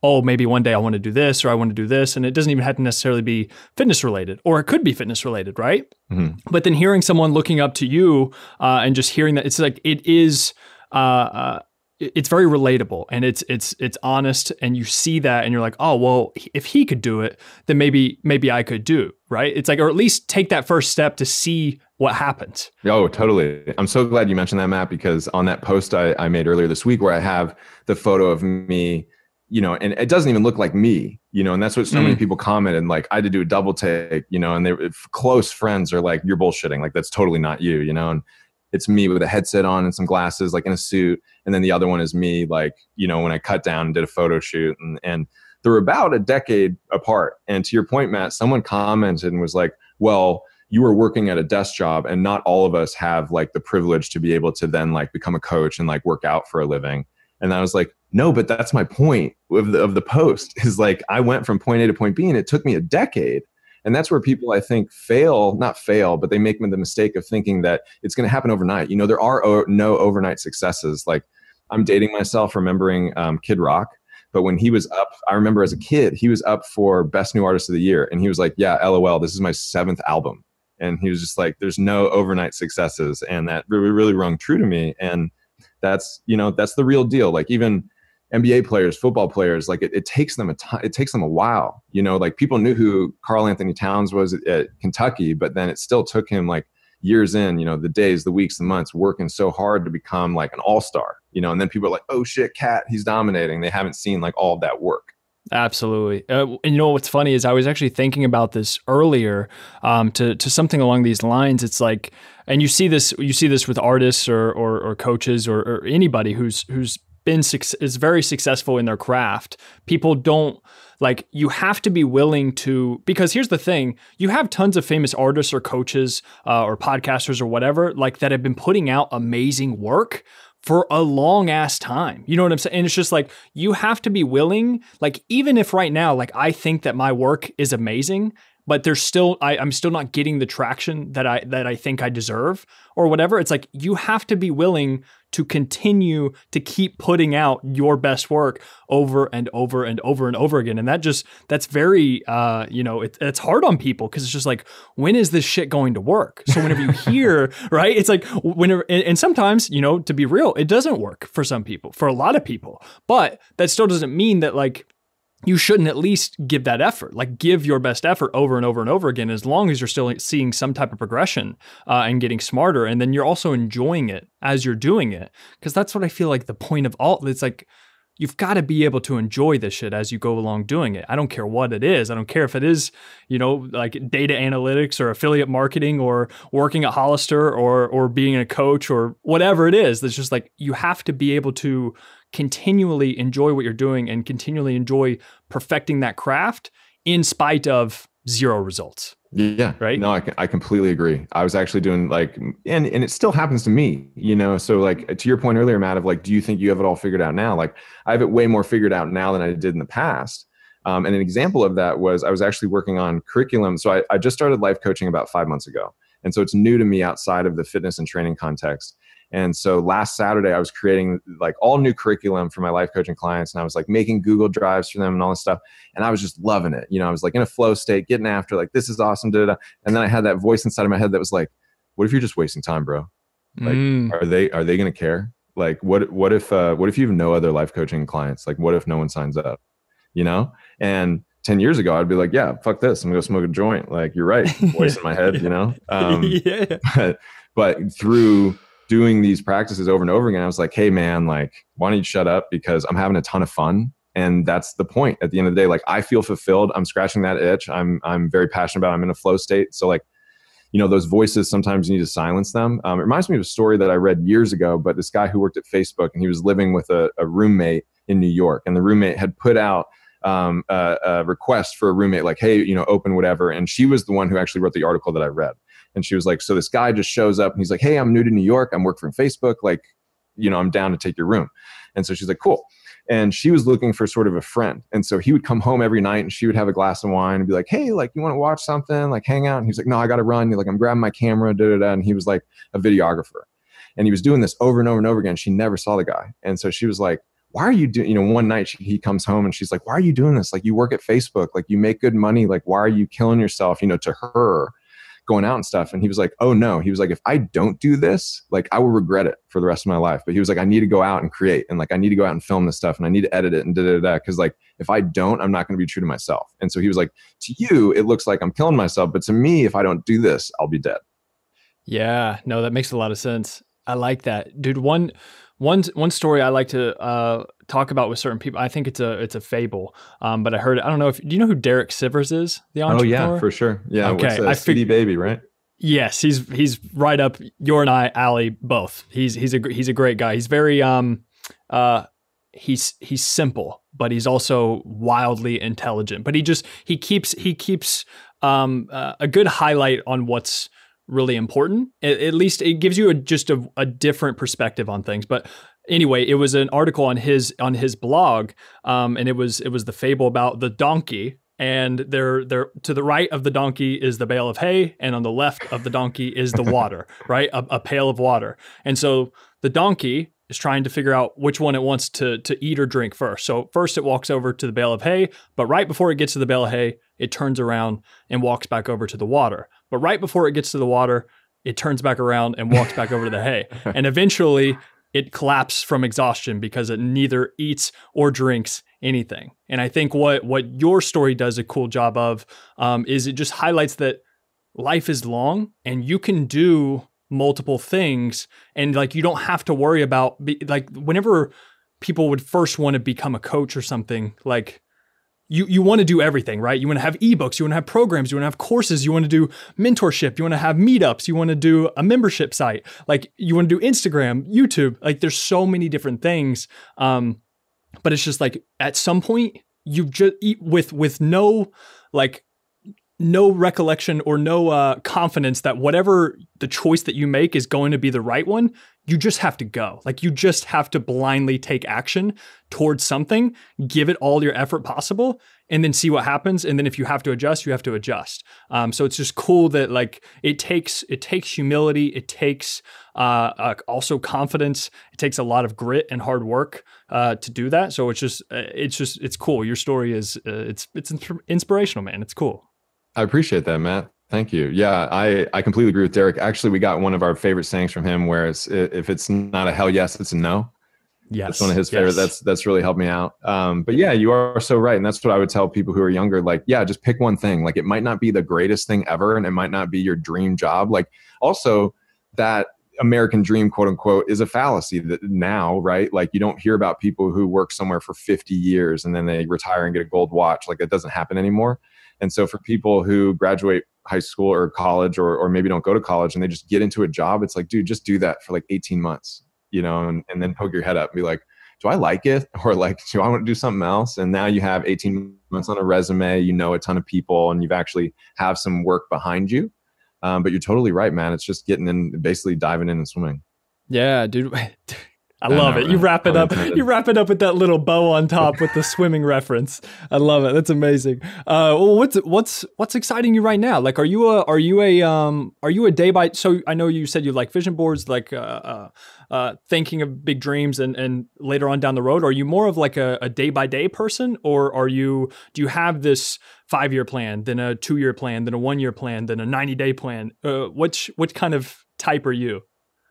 oh, maybe one day I want to do this, or I want to do this. And it doesn't even have to necessarily be fitness related, or it could be fitness related, right? Mm-hmm. But then hearing someone looking up to you, uh, and just hearing that, it's like, it is, uh, uh, it's very relatable, and it's, it's, it's honest, and you see that and you're like, oh, well, if he could do it, then maybe, maybe I could do, right? It's like, or at least take that first step to see what happens. Oh, totally. I'm so glad you mentioned that, Matt, because on that post I, I made earlier this week, where I have the photo of me, you know, and it doesn't even look like me, you know, and that's what so mm. many people commented. Like, I had to do a double take, you know, and they close friends are like, you're bullshitting. Like, that's totally not you, you know, and it's me with a headset on and some glasses, like in a suit. And then the other one is me, like, you know, when I cut down and did a photo shoot, and, and they're about a decade apart. And to your point, Matt, someone commented and was like, well, you were working at a desk job, and not all of us have like the privilege to be able to then like become a coach and like work out for a living. And I was like, no, but that's my point of the, of the post, is like, I went from point A to point B, and it took me a decade. And that's where people, I think, fail, not fail, but they make the mistake of thinking that it's going to happen overnight. You know, there are o- no overnight successes. Like, I'm dating myself, remembering um, Kid Rock. But when he was up, I remember as a kid, he was up for Best New Artist of the Year. And he was like, yeah, LOL, this is my seventh album. And he was just like, there's no overnight successes. And that really, really rung true to me. And that's, you know, that's the real deal. Like, even N B A players, football players, like it, it takes them a time, it takes them a while, you know, like people knew who Karl Anthony Towns was at, at Kentucky, but then it still took him like years in, you know, the days, the weeks, the months, working so hard to become like an all-star, you know, and then people are like, oh shit, Cat, he's dominating. They haven't seen like all of that work. Absolutely. Uh, and you know, what's funny is I was actually thinking about this earlier, um, to, to something along these lines. It's like, and you see this, you see this with artists or, or, or coaches or, or anybody who's, who's, been is very successful in their craft. People don't like, you have to be willing to, because here's the thing, you have tons of famous artists or coaches uh, or podcasters or whatever, like that have been putting out amazing work for a long ass time. You know what I'm saying? And it's just like, you have to be willing, like, even if right now, like I think that my work is amazing, but there's still, I, I'm still not getting the traction that I that I think I deserve or whatever. It's like, you have to be willing to continue to keep putting out your best work over and over and over and over again. And that just, that's very, uh, you know, it, it's hard on people, because it's just like, when is this shit going to work? So whenever you hear, right, it's like, whenever, and, and sometimes, you know, to be real, it doesn't work for some people, for a lot of people, but that still doesn't mean that like, you shouldn't at least give that effort, like give your best effort over and over and over again, as long as you're still seeing some type of progression uh, and getting smarter. And then you're also enjoying it as you're doing it. Cause that's what I feel like the point of all, it's like, You've got to be able to enjoy this shit as you go along doing it. I don't care what it is. I don't care if it is, you know, like data analytics or affiliate marketing or working at Hollister or or being a coach or whatever it is. That's just like, you have to be able to continually enjoy what you're doing and continually enjoy perfecting that craft in spite of zero results. Yeah. Right. No, I, I completely agree. I was actually doing like, and, and it still happens to me, you know? So like to your point earlier, Matt, of like, do you think you have it all figured out now? Like I have it way more figured out now than I did in the past. Um, and an example of that was I was actually working on curriculum. So I, I just started life coaching about five months ago. And so it's new to me outside of the fitness and training context. And so last Saturday I was creating like all new curriculum for my life coaching clients. And I was like making Google Drives for them and all this stuff. And I was just loving it. You know, I was like in a flow state, getting after like, this is awesome. Da, da, da. And then I had that voice inside of my head that was like, what if you're just wasting time, bro? Like, mm. are they, are they going to care? Like what, what if, uh, what if you have no other life coaching clients? Like what if no one signs up, you know? And ten years ago, I'd be like, yeah, fuck this. I'm gonna go smoke a joint. Like you're right. Voice in my head, you know? Um, yeah. but, but through, doing these practices over and over again, I was like, hey man, like, why don't you shut up? Because I'm having a ton of fun. And that's the point at the end of the day. Like I feel fulfilled. I'm scratching that itch. I'm, I'm very passionate about it. I'm in a flow state. So like, you know, those voices, sometimes you need to silence them. Um, it reminds me of a story that I read years ago, but this guy who worked at Facebook and he was living with a, a roommate in New York, and the roommate had put out um, a, a request for a roommate, like, hey, you know, open whatever. And she was the one who actually wrote the article that I read. And she was like, so this guy just shows up and he's like, hey, I'm new to New York. I'm working from Facebook. Like, you know, I'm down to take your room. And so she's like, cool. And she was looking for sort of a friend. And so he would come home every night and she would have a glass of wine and be like, hey, like, you want to watch something? Like, hang out. And he was like, no, I got to run. You're like, I'm grabbing my camera. Da, da, da. And he was like a videographer. And he was doing this over and over and over again. She never saw the guy. And so she was like, why are you doing, you know, one night she, he comes home and she's like, why are you doing this? Like, you work at Facebook. Like, you make good money. Like, why are you killing yourself, you know, to her, going out and stuff. And he was like, oh no. He was like, if I don't do this, like I will regret it for the rest of my life. But he was like, I need to go out and create. And like, I need to go out and film this stuff and I need to edit it and da da da. Cause like, if I don't, I'm not going to be true to myself. And so he was like, to you, it looks like I'm killing myself. But to me, if I don't do this, I'll be dead. Yeah, no, that makes a lot of sense. I like that. Dude, one, one, one story I like to, uh, talk about with certain people. I think it's a, it's a fable. Um, but I heard, I don't know if, do you know who Derek Sivers is? The entrepreneur? Oh yeah, for sure. Yeah. Okay. I fig- C D Baby, right? Yes. He's, he's right up your and I alley both. He's, he's a, he's a great guy. He's very, um, uh, he's, he's simple, but he's also wildly intelligent, but he just, he keeps, he keeps, um, uh, a good highlight on what's really important. At, at least it gives you a, just a, a different perspective on things. But anyway, it was an article on his on his blog, um, and it was it was the fable about the donkey. And there, there to the right of the donkey is the bale of hay, and on the left of the donkey is the water, right? A, a pail of water. And so the donkey is trying to figure out which one it wants to to eat or drink first. So first it walks over to the bale of hay, but right before it gets to the bale of hay, it turns around and walks back over to the water. But right before it gets to the water, it turns back around and walks back over to the hay. And eventually it collapses from exhaustion because it neither eats or drinks anything. And I think what what your story does a cool job of um, is it just highlights that life is long and you can do multiple things. And like, you don't have to worry about be, like whenever people would first want to become a coach or something, like you, you want to do everything, right? You want to have eBooks, you want to have programs, you want to have courses, you want to do mentorship, you want to have meetups, you want to do a membership site, like you want to do Instagram, YouTube, like there's so many different things. Um, but it's just like, at some point you just eat with, with no, like no recollection or no uh, confidence that whatever the choice that you make is going to be the right one. You just have to go. Like you just have to blindly take action towards something, give it all your effort possible, and then see what happens. And then if you have to adjust, you have to adjust. Um, so it's just cool that like it takes it takes humility, it takes uh, uh, also confidence, it takes a lot of grit and hard work uh, to do that. So it's just it's just it's cool. Your story is uh, it's it's inspirational, man. It's cool. I appreciate that, Matt. Thank you. Yeah, I, I completely agree with Derek. Actually, we got one of our favorite sayings from him where it's, if it's not a hell yes, it's a no. Yes. That's one of his favorites. Yes. That's that's really helped me out. Um, but yeah, you are so right. And that's what I would tell people who are younger. Like, yeah, just pick one thing. Like it might not be the greatest thing ever and it might not be your dream job. Like also that American dream, quote unquote, is a fallacy that now, right? Like, you don't hear about people who work somewhere for fifty years and then they retire and get a gold watch. Like, that doesn't happen anymore. And so for people who graduate high school or college, or, or maybe don't go to college and they just get into a job, it's like, dude, just do that for like eighteen months, you know, and, and then poke your head up and be like, do I like it? Or like, do I want to do something else? And now you have eighteen months on a resume, you know, a ton of people, and you've actually have some work behind you. Um, but you're totally right, man. It's just getting in, basically diving in and swimming. Yeah, dude. I love it. Really. You wrap it up. You wrap it up with that little bow on top with the swimming reference. I love it. That's amazing. Uh, well, what's what's what's exciting you right now? Like, are you a are you a um are you a day by? So I know you said you like vision boards, like uh, uh, uh, thinking of big dreams, and and later on down the road. Are you more of like a, a day by day person, or are you? Do you have this five year plan, then a two year plan, then a one year plan, then a ninety day plan? Uh, which what kind of type are you?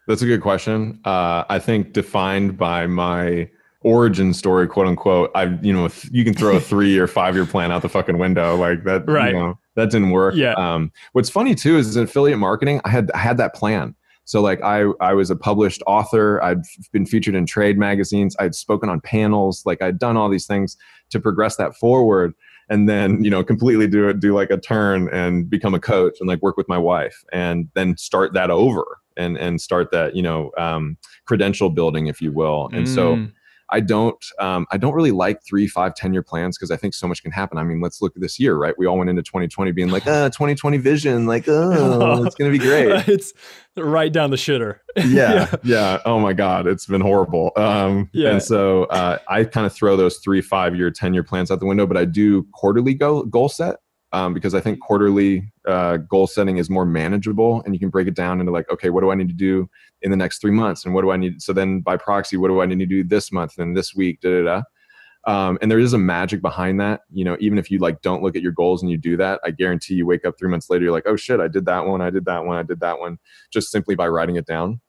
That's a good question. Uh, I think defined by my origin story, quote unquote, I, you know, you can throw a three or five year plan out the fucking window like that. Right. You know, that didn't work. Yeah. Um, what's funny too, is in affiliate marketing, I had, I had that plan. So like I, I was a published author. I'd been featured in trade magazines. I'd spoken on panels. Like, I'd done all these things to progress that forward. And then, you know, completely do it, do like a turn and become a coach and like work with my wife, and then start that over and, and start that, you know, um, credential building, if you will. And mm. so I don't, um, I don't really like three, five, ten year plans, because I think so much can happen. I mean, let's look at this year, right? We all went into twenty twenty being like, uh, twenty twenty vision, like, oh, it's going to be great. It's right down the shitter. Yeah. Yeah. Oh my God. It's been horrible. Um, yeah. And so uh, I kind of throw those three, five year, ten year plans out the window, but I do quarterly go goal set. Um, because I think quarterly uh, goal setting is more manageable, and you can break it down into like, okay, what do I need to do in the next three months? And what do I need? So then by proxy, what do I need to do this month and this week? Da, da, da. Um, and there is a magic behind that. You know, even if you like, don't look at your goals and you do that, I guarantee you wake up three months later, you're like, oh shit, I did that one. I did that one. I did that one just simply by writing it down.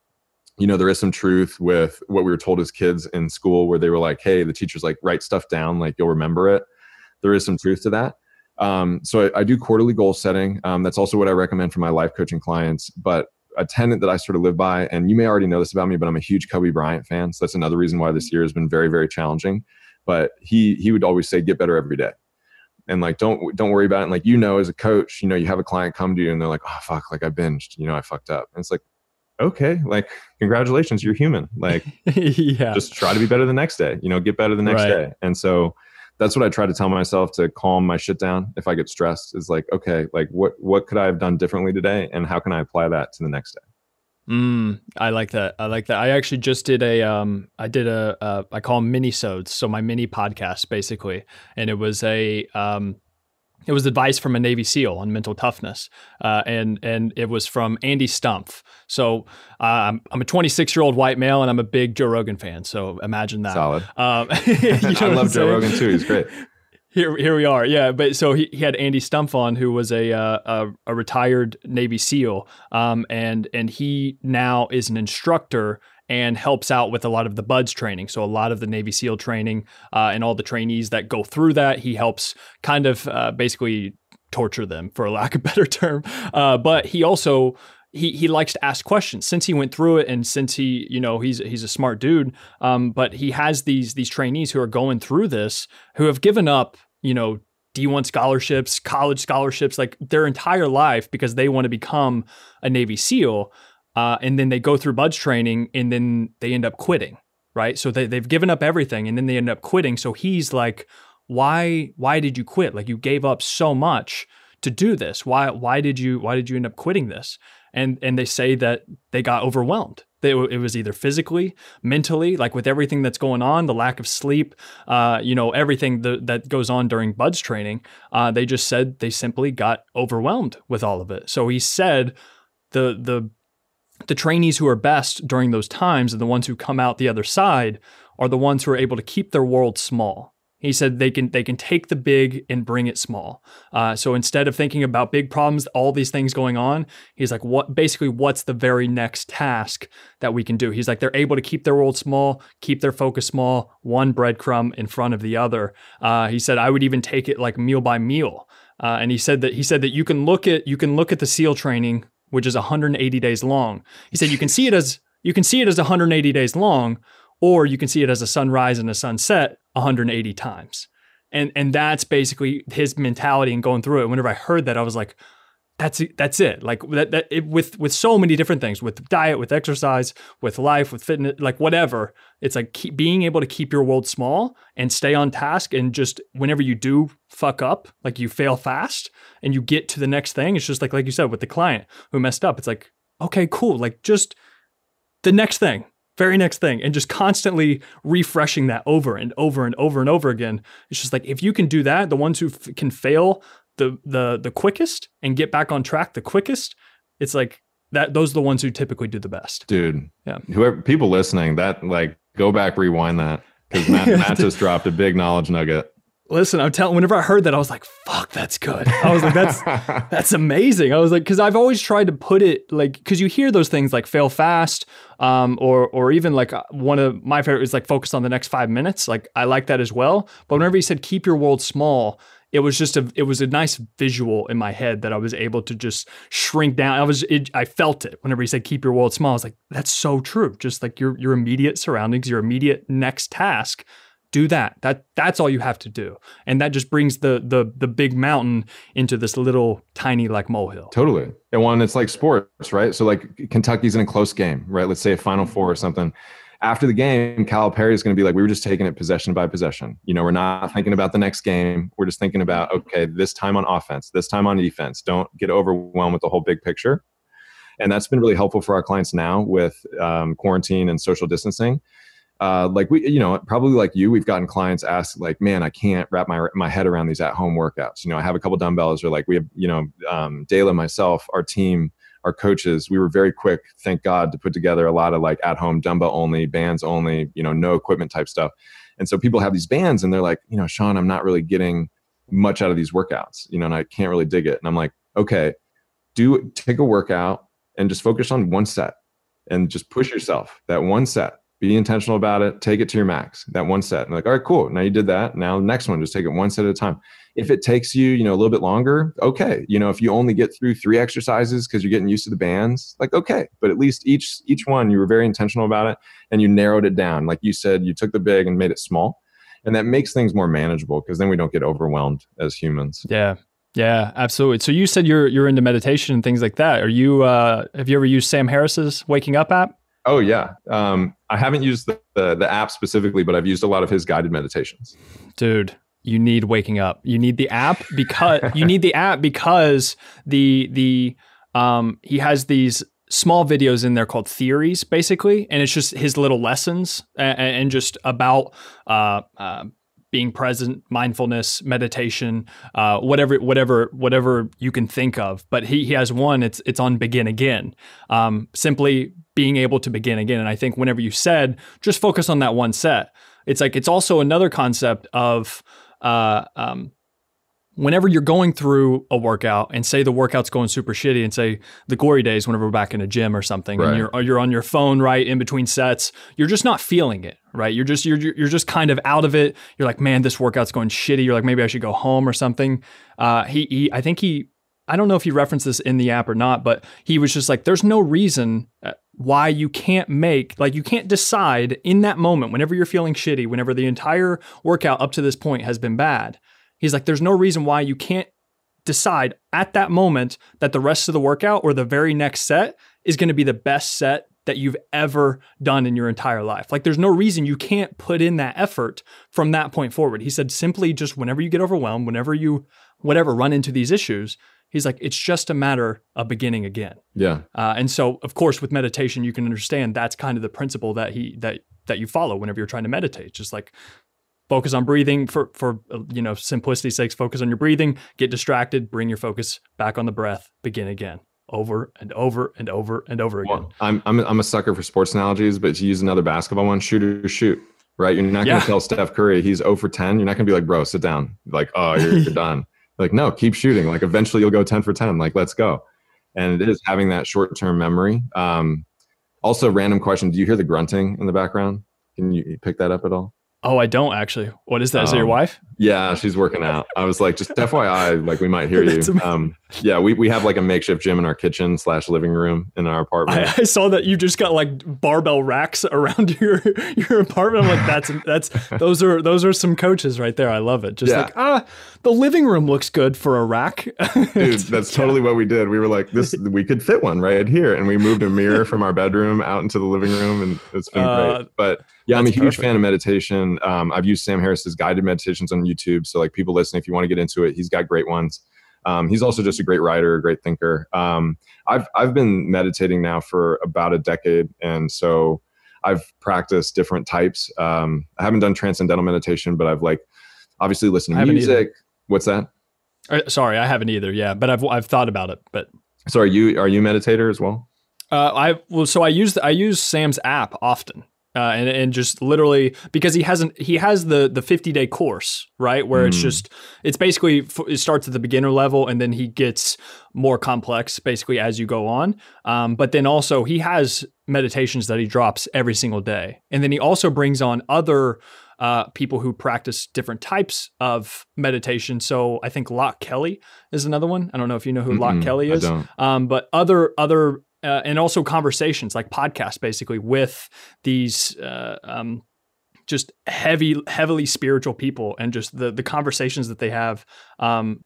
You know, there is some truth with what we were told as kids in school, where they were like, hey, the teacher's like, write stuff down, like you'll remember it. There is some truth to that. Um, so I, I do quarterly goal setting. Um, that's also what I recommend for my life coaching clients. But a tenet that I sort of live by, and you may already know this about me, but I'm a huge Kobe Bryant fan. So that's another reason why this year has been very, very challenging. But he he would always say, get better every day. And like, don't don't worry about it. And like, you know, as a coach, you know, you have a client come to you and they're like, oh, fuck, like I binged, you know, I fucked up. And it's like, okay, like, congratulations, you're human. Like, yeah. Just try to be better the next day, you know, get better the next right. day. And so that's what I try to tell myself to calm my shit down if I get stressed, is like, okay, like what what could I have done differently today, and how can I apply that to the next day? Mm, I like that. I like that. I actually just did a, um, I did a, a I call them mini-sodes, so my mini podcast basically, and it was a, um, it was advice from a Navy SEAL on mental toughness, uh, and and it was from Andy Stumpf. So uh, I'm, I'm a twenty-six year old white male, and I'm a big Joe Rogan fan. So imagine that. Solid. Um, you know I love Joe Rogan too. He's great. Here, here we are. Yeah, but so he, he had Andy Stumpf on, who was a uh, a, a retired Navy SEAL, um, and and he now is an instructor and helps out with a lot of the BUDS training. So a lot of the Navy SEAL training uh, and all the trainees that go through that, he helps kind of uh, basically torture them, for lack of a better term. Uh, but he also he he likes to ask questions, since he went through it, and since he you know he's he's a smart dude. Um, but he has these these trainees who are going through this, who have given up you know D one scholarships, college scholarships, like their entire life, because they want to become a Navy SEAL. Uh, and then they go through BUDS training, and then they end up quitting, right? So they, they've given up everything, and then they end up quitting. So he's like, why why did you quit? Like, you gave up so much to do this. Why why did you why did you end up quitting this? And and they say that they got overwhelmed. They, it was either physically, mentally, like with everything that's going on, the lack of sleep, uh, you know, everything the, that goes on during BUDS training. Uh, they just said they simply got overwhelmed with all of it. So he said the the The trainees who are best during those times, and the ones who come out the other side, are the ones who are able to keep their world small. He said they can they can take the big and bring it small. Uh, so instead of thinking about big problems, all these things going on, he's like, what basically what's the very next task that we can do? He's like, they're able to keep their world small, keep their focus small, one breadcrumb in front of the other. Uh, he said, I would even take it like meal by meal. Uh, and he said that he said that you can look at you can look at the SEAL training which is one hundred eighty days long. He said you can see it as you can see it as one hundred eighty days long, or you can see it as a sunrise and a sunset one hundred eighty times. And and that's basically his mentality and going through it. Whenever I heard that, I was like, that's it. That's it. Like that, that it, with with so many different things, with diet, with exercise, with life, with fitness, like whatever. It's like keep, being able to keep your world small and stay on task. And just whenever you do fuck up, like you fail fast and you get to the next thing. It's just like like you said with the client who messed up. It's like, okay, cool. Like just the next thing, very next thing, and just constantly refreshing that over and over and over and over again. It's just like if you can do that, the ones who f- can fail The, the the quickest and get back on track the quickest, it's like that those are the ones who typically do the best. Dude, yeah. Whoever people listening, that like go back, rewind that. Because Matt, Matt just dropped a big knowledge nugget. Listen, I'm telling whenever I heard that, I was like, fuck, that's good. I was like, that's that's amazing. I was like, because I've always tried to put it like because you hear those things like fail fast, um, or or even like one of my favorite is like focus on the next five minutes. Like I like that as well. But whenever you said keep your world small, it was just a, it was a nice visual in my head that I was able to just shrink down. I was, it, I felt it whenever he said, keep your world small. I was like, that's so true. Just like your, your immediate surroundings, your immediate next task, do that. That, that's all you have to do. And that just brings the, the, the big mountain into this little tiny, like molehill. Totally. And one, it's like sports, right? So like Kentucky's in a close game, right? Let's say a Final Four or something. After the game, Calipari is going to be like, we were just taking it possession by possession. You know, we're not thinking about the next game. We're just thinking about, okay, this time on offense, this time on defense. Don't get overwhelmed with the whole big picture. And that's been really helpful for our clients now with um, quarantine and social distancing. Uh, like we, you know, probably like you, we've gotten clients ask like, man, I can't wrap my my head around these at-home workouts. You know, I have a couple dumbbells or like we have, you know, um, Dayla, myself, our team, our coaches, we were very quick, thank God, to put together a lot of like at-home dumbbell only, bands only, you know, no equipment type stuff. And so people have these bands and they're like, you know, Sean, I'm not really getting much out of these workouts, you know, and I can't really dig it. And I'm like, okay, do take a workout and just focus on one set and just push yourself that one set. Be intentional about it. Take it to your max, that one set. And like, all right, cool. Now you did that. Now the next one, just take it one set at a time. If it takes you, you know, a little bit longer, okay. You know, if you only get through three exercises because you're getting used to the bands, like, okay. But at least each each one, you were very intentional about it and you narrowed it down. Like you said, you took the big and made it small. And that makes things more manageable because then we don't get overwhelmed as humans. Yeah. Yeah, absolutely. So you said you're you're into meditation and things like that. Are you, uh, have you ever used Sam Harris's Waking Up app? Oh yeah. Um, I haven't used the, the, the app specifically, but I've used a lot of his guided meditations. Dude, you need Waking Up. You need the app because you need the app because the, the, um, he has these small videos in there called theories basically. And it's just his little lessons and, and just about, uh, uh, being present, mindfulness, meditation, uh, whatever, whatever, whatever you can think of. But he he has one. It's it's on begin again. Um, simply being able to begin again. And I think whenever you said just focus on that one set, it's like it's also another concept of uh, um, whenever you're going through a workout and say the workout's going super shitty and say the glory days whenever we're back in a gym or something, right. And you're you're on your phone right in between sets, you're just not feeling it. Right. You're just, you're, you're just kind of out of it. You're like, man, this workout's going shitty. You're like, maybe I should go home or something. Uh, he, he, I think he, I don't know if he referenced this in the app or not, but he was just like, there's no reason why you can't make, like you can't decide in that moment, whenever you're feeling shitty, whenever the entire workout up to this point has been bad. He's like, there's no reason why you can't decide at that moment that the rest of the workout or the very next set is going to be the best set that you've ever done in your entire life. Like there's no reason you can't put in that effort from that point forward. He said, simply just whenever you get overwhelmed, whenever you, whatever, run into these issues, he's like, it's just a matter of beginning again. Yeah. Uh, and so of course with meditation, you can understand that's kind of the principle that he, that, that you follow whenever you're trying to meditate, just like focus on breathing for, for, you know, simplicity's sake, focus on your breathing, get distracted, bring your focus back on the breath, begin again. Over and over and over and over again. Well, I'm I'm I'm a sucker for sports analogies, but to use another basketball one, shoot or shoot, right? You're not yeah. gonna tell Steph Curry he's oh for ten. You're not gonna be like, bro, sit down. Like, oh, you're, you're done. Like, no, keep shooting. Like, eventually you'll go ten for ten. Like, let's go. And it is having that short-term memory. Um, also, random question: do you hear the grunting in the background? Can you pick that up at all? Oh, I don't actually. What is that? Is um, it your wife? Yeah, she's working out. I was like, just F Y I, like we might hear you. Um, yeah, we, we have like a makeshift gym in our kitchen slash living room in our apartment. I, I saw that you just got like barbell racks around your your apartment. I'm like, that's that's those are those are some coaches right there. I love it. Just yeah. like ah, the living room looks good for a rack. Dude, that's totally what we did. We were like, this we could fit one right here, and we moved a mirror from our bedroom out into the living room, and it's been uh, great. But yeah, I'm a huge perfect. fan of meditation. Um, I've used Sam Harris's guided meditations on YouTube. So like people listening, if you want to get into it, he's got great ones. Um, he's also just a great writer, a great thinker. Um, I've, I've been meditating now for about a decade. And so I've practiced different types. Um, I haven't done transcendental meditation, but I've like obviously listened to music. Either. What's that? Uh, sorry, I haven't either. Yeah. But I've, I've thought about it, but. So are you, are you a meditator as well? Uh, I, well, so I use, I use Sam's app often. Uh, and, and just literally because he hasn't, he has the, the fifty day course, right? Where mm. it's just, it's basically, it starts at the beginner level and then he gets more complex basically as you go on. Um, but then also he has meditations that he drops every single day. And then he also brings on other uh, people who practice different types of meditation. So I think Locke Kelly is another one. I don't know if you know who Mm-mm, Locke Kelly is, I don't. Um, but other, other, Uh, and also conversations like podcasts basically with these uh, um, just heavy, heavily spiritual people, and just the the conversations that they have. Um,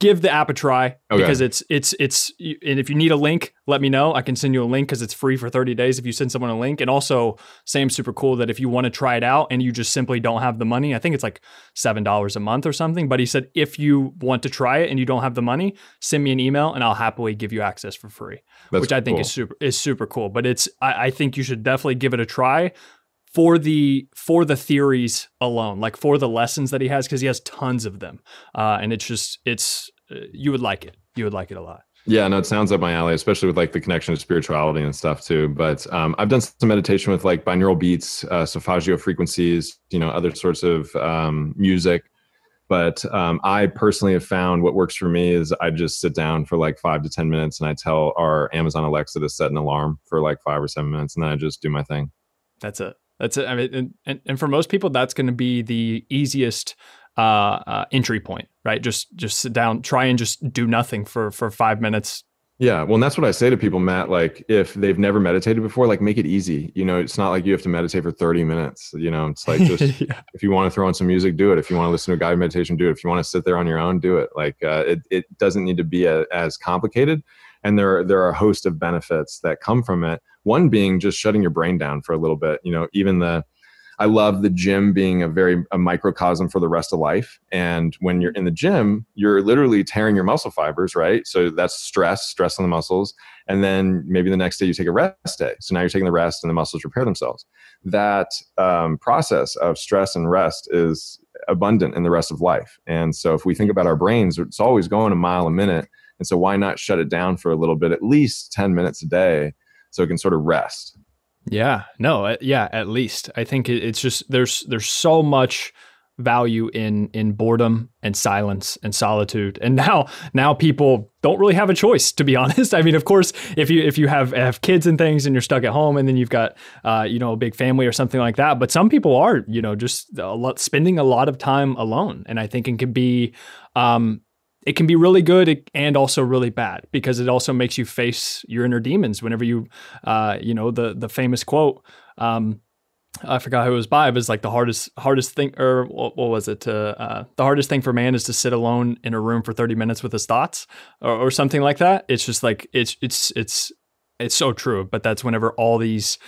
give the app a try okay. because it's, it's, it's, and if you need a link, let me know. I can send you a link because it's free for thirty days if you send someone a link. And also Sam's super cool that if you want to try it out and you just simply don't have the money, I think it's like seven dollars a month or something. But he said, if you want to try it and you don't have the money, send me an email and I'll happily give you access for free, That's which I think cool. is super, is super cool. But it's, I, I think you should definitely give it a try. For the for the theories alone, like for the lessons that he has, because he has tons of them, uh, and it's just it's uh, you would like it, you would like it a lot. Yeah, no, it sounds up my alley, especially with like the connection to spirituality and stuff too. But um, I've done some meditation with like binaural beats, uh, solfeggio frequencies, you know, other sorts of um, music. But um, I personally have found what works for me is I just sit down for like five to ten minutes, and I tell our Amazon Alexa to set an alarm for like five or seven minutes, and then I just do my thing. That's it. That's it. I mean, and, and for most people, that's going to be the easiest uh, uh, entry point, right? Just just sit down, try and just do nothing for for five minutes. Yeah, well, and that's what I say to people, Matt. Like, if they've never meditated before, like, make it easy. You know, it's not like you have to meditate for thirty minutes. You know, it's like just yeah. if you want to throw on some music, do it. If you want to listen to a guided meditation, do it. If you want to sit there on your own, do it. Like, uh, it it doesn't need to be a, as complicated. And there, there are a host of benefits that come from it. One being just shutting your brain down for a little bit. You know, even the, I love the gym being a very a microcosm for the rest of life. And when you're in the gym, you're literally tearing your muscle fibers, right? So that's stress, stress on the muscles. And then maybe the next day you take a rest day. So now you're taking the rest and the muscles repair themselves. That um, process of stress and rest is abundant in the rest of life. And so if we think about our brains, it's always going a mile a minute. And so why not shut it down for a little bit, at least ten minutes a day, so it can sort of rest? Yeah, no, yeah, at least. I think it's just, there's there's so much value in in boredom and silence and solitude. And now now people don't really have a choice, to be honest. I mean, of course, if you if you have, have kids and things and you're stuck at home and then you've got, uh, you know, a big family or something like that. But some people are, you know, just a lot, spending a lot of time alone. And I think it can be... Um, It can be really good and also really bad, because it also makes you face your inner demons. Whenever you, uh, you know, the the famous quote, um, I forgot who it was by, but it's like the hardest hardest thing, or what, what was it? Uh, uh, the hardest thing for man is to sit alone in a room for thirty minutes with his thoughts, or, or something like that. It's just like it's it's it's it's so true. But that's whenever all these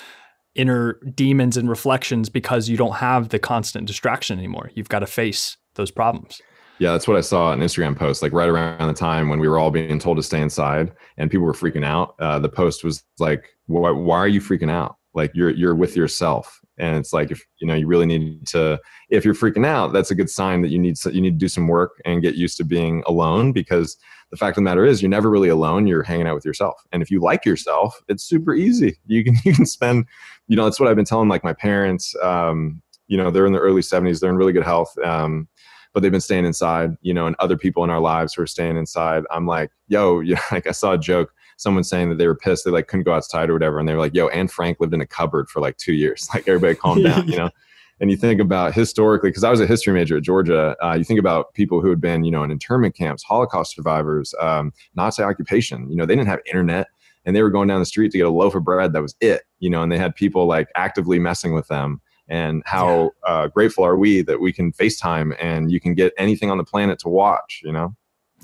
inner demons and reflections, because you don't have the constant distraction anymore. You've got to face those problems. Yeah, that's what I saw, an Instagram post, like right around the time when we were all being told to stay inside and people were freaking out. Uh, the post was like, why, why are you freaking out? Like you're you're with yourself. And it's like, if you know, you really need to, if you're freaking out, that's a good sign that you need you need to do some work and get used to being alone, because the fact of the matter is you're never really alone. You're hanging out with yourself. And if you like yourself, it's super easy. You can, you can spend, you know, that's what I've been telling like my parents. Um, you know, they're in their early seventies. They're in really good health. Um, but they've been staying inside, you know, and other people in our lives who are staying inside. I'm like, yo, yeah, like I saw a joke, someone saying that they were pissed, they like couldn't go outside or whatever. And they were like, yo, Anne Frank lived in a cupboard for like two years. Like everybody calm down, you know? And you think about historically, because I was a history major at Georgia, uh, you think about people who had been, you know, in internment camps, Holocaust survivors, um, Nazi occupation. You know, they didn't have internet, and they were going down the street to get a loaf of bread. That was it, you know, and they had people like actively messing with them. And how yeah. uh, grateful are we that we can FaceTime and you can get anything on the planet to watch, you know?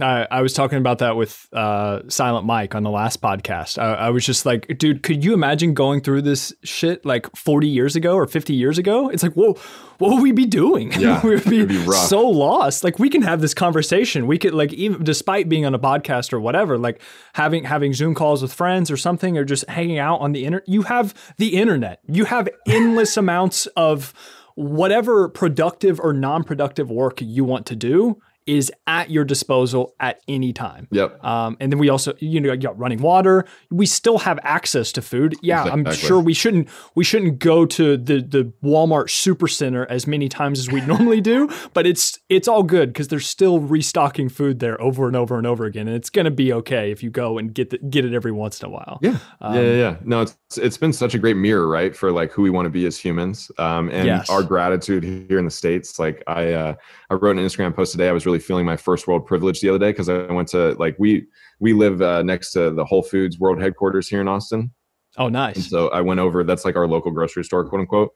I, I was talking about that with uh, Silent Mike on the last podcast. I, I was just like, dude, could you imagine going through this shit like forty years ago or fifty years ago? It's like, whoa, what would we be doing? Yeah, we would be, be so lost. Like, we can have this conversation. We could, like, even despite being on a podcast or whatever, like having having Zoom calls with friends or something, or just hanging out on the internet. You have the internet. You have endless amounts of whatever productive or non-productive work you want to do is at your disposal at any time. Yep. Um, and then we also, you know, you got running water. We still have access to food. Yeah, exactly. I'm sure we shouldn't we shouldn't go to the the Walmart Supercenter as many times as we normally do, but it's it's all good because they're still restocking food there over and over and over again, and it's gonna be okay if you go and get the, get it every once in a while. Yeah. Um, yeah, yeah, yeah. No, it's it's been such a great mirror, right, for like who we want to be as humans, um, and yes. our gratitude here in the States. Like I uh, I wrote an Instagram post today. I was really feeling my first world privilege the other day, because I went to like we we live uh, next to the Whole Foods world headquarters here in Austin. Oh, nice. And so I went over, that's like our local grocery store, quote unquote.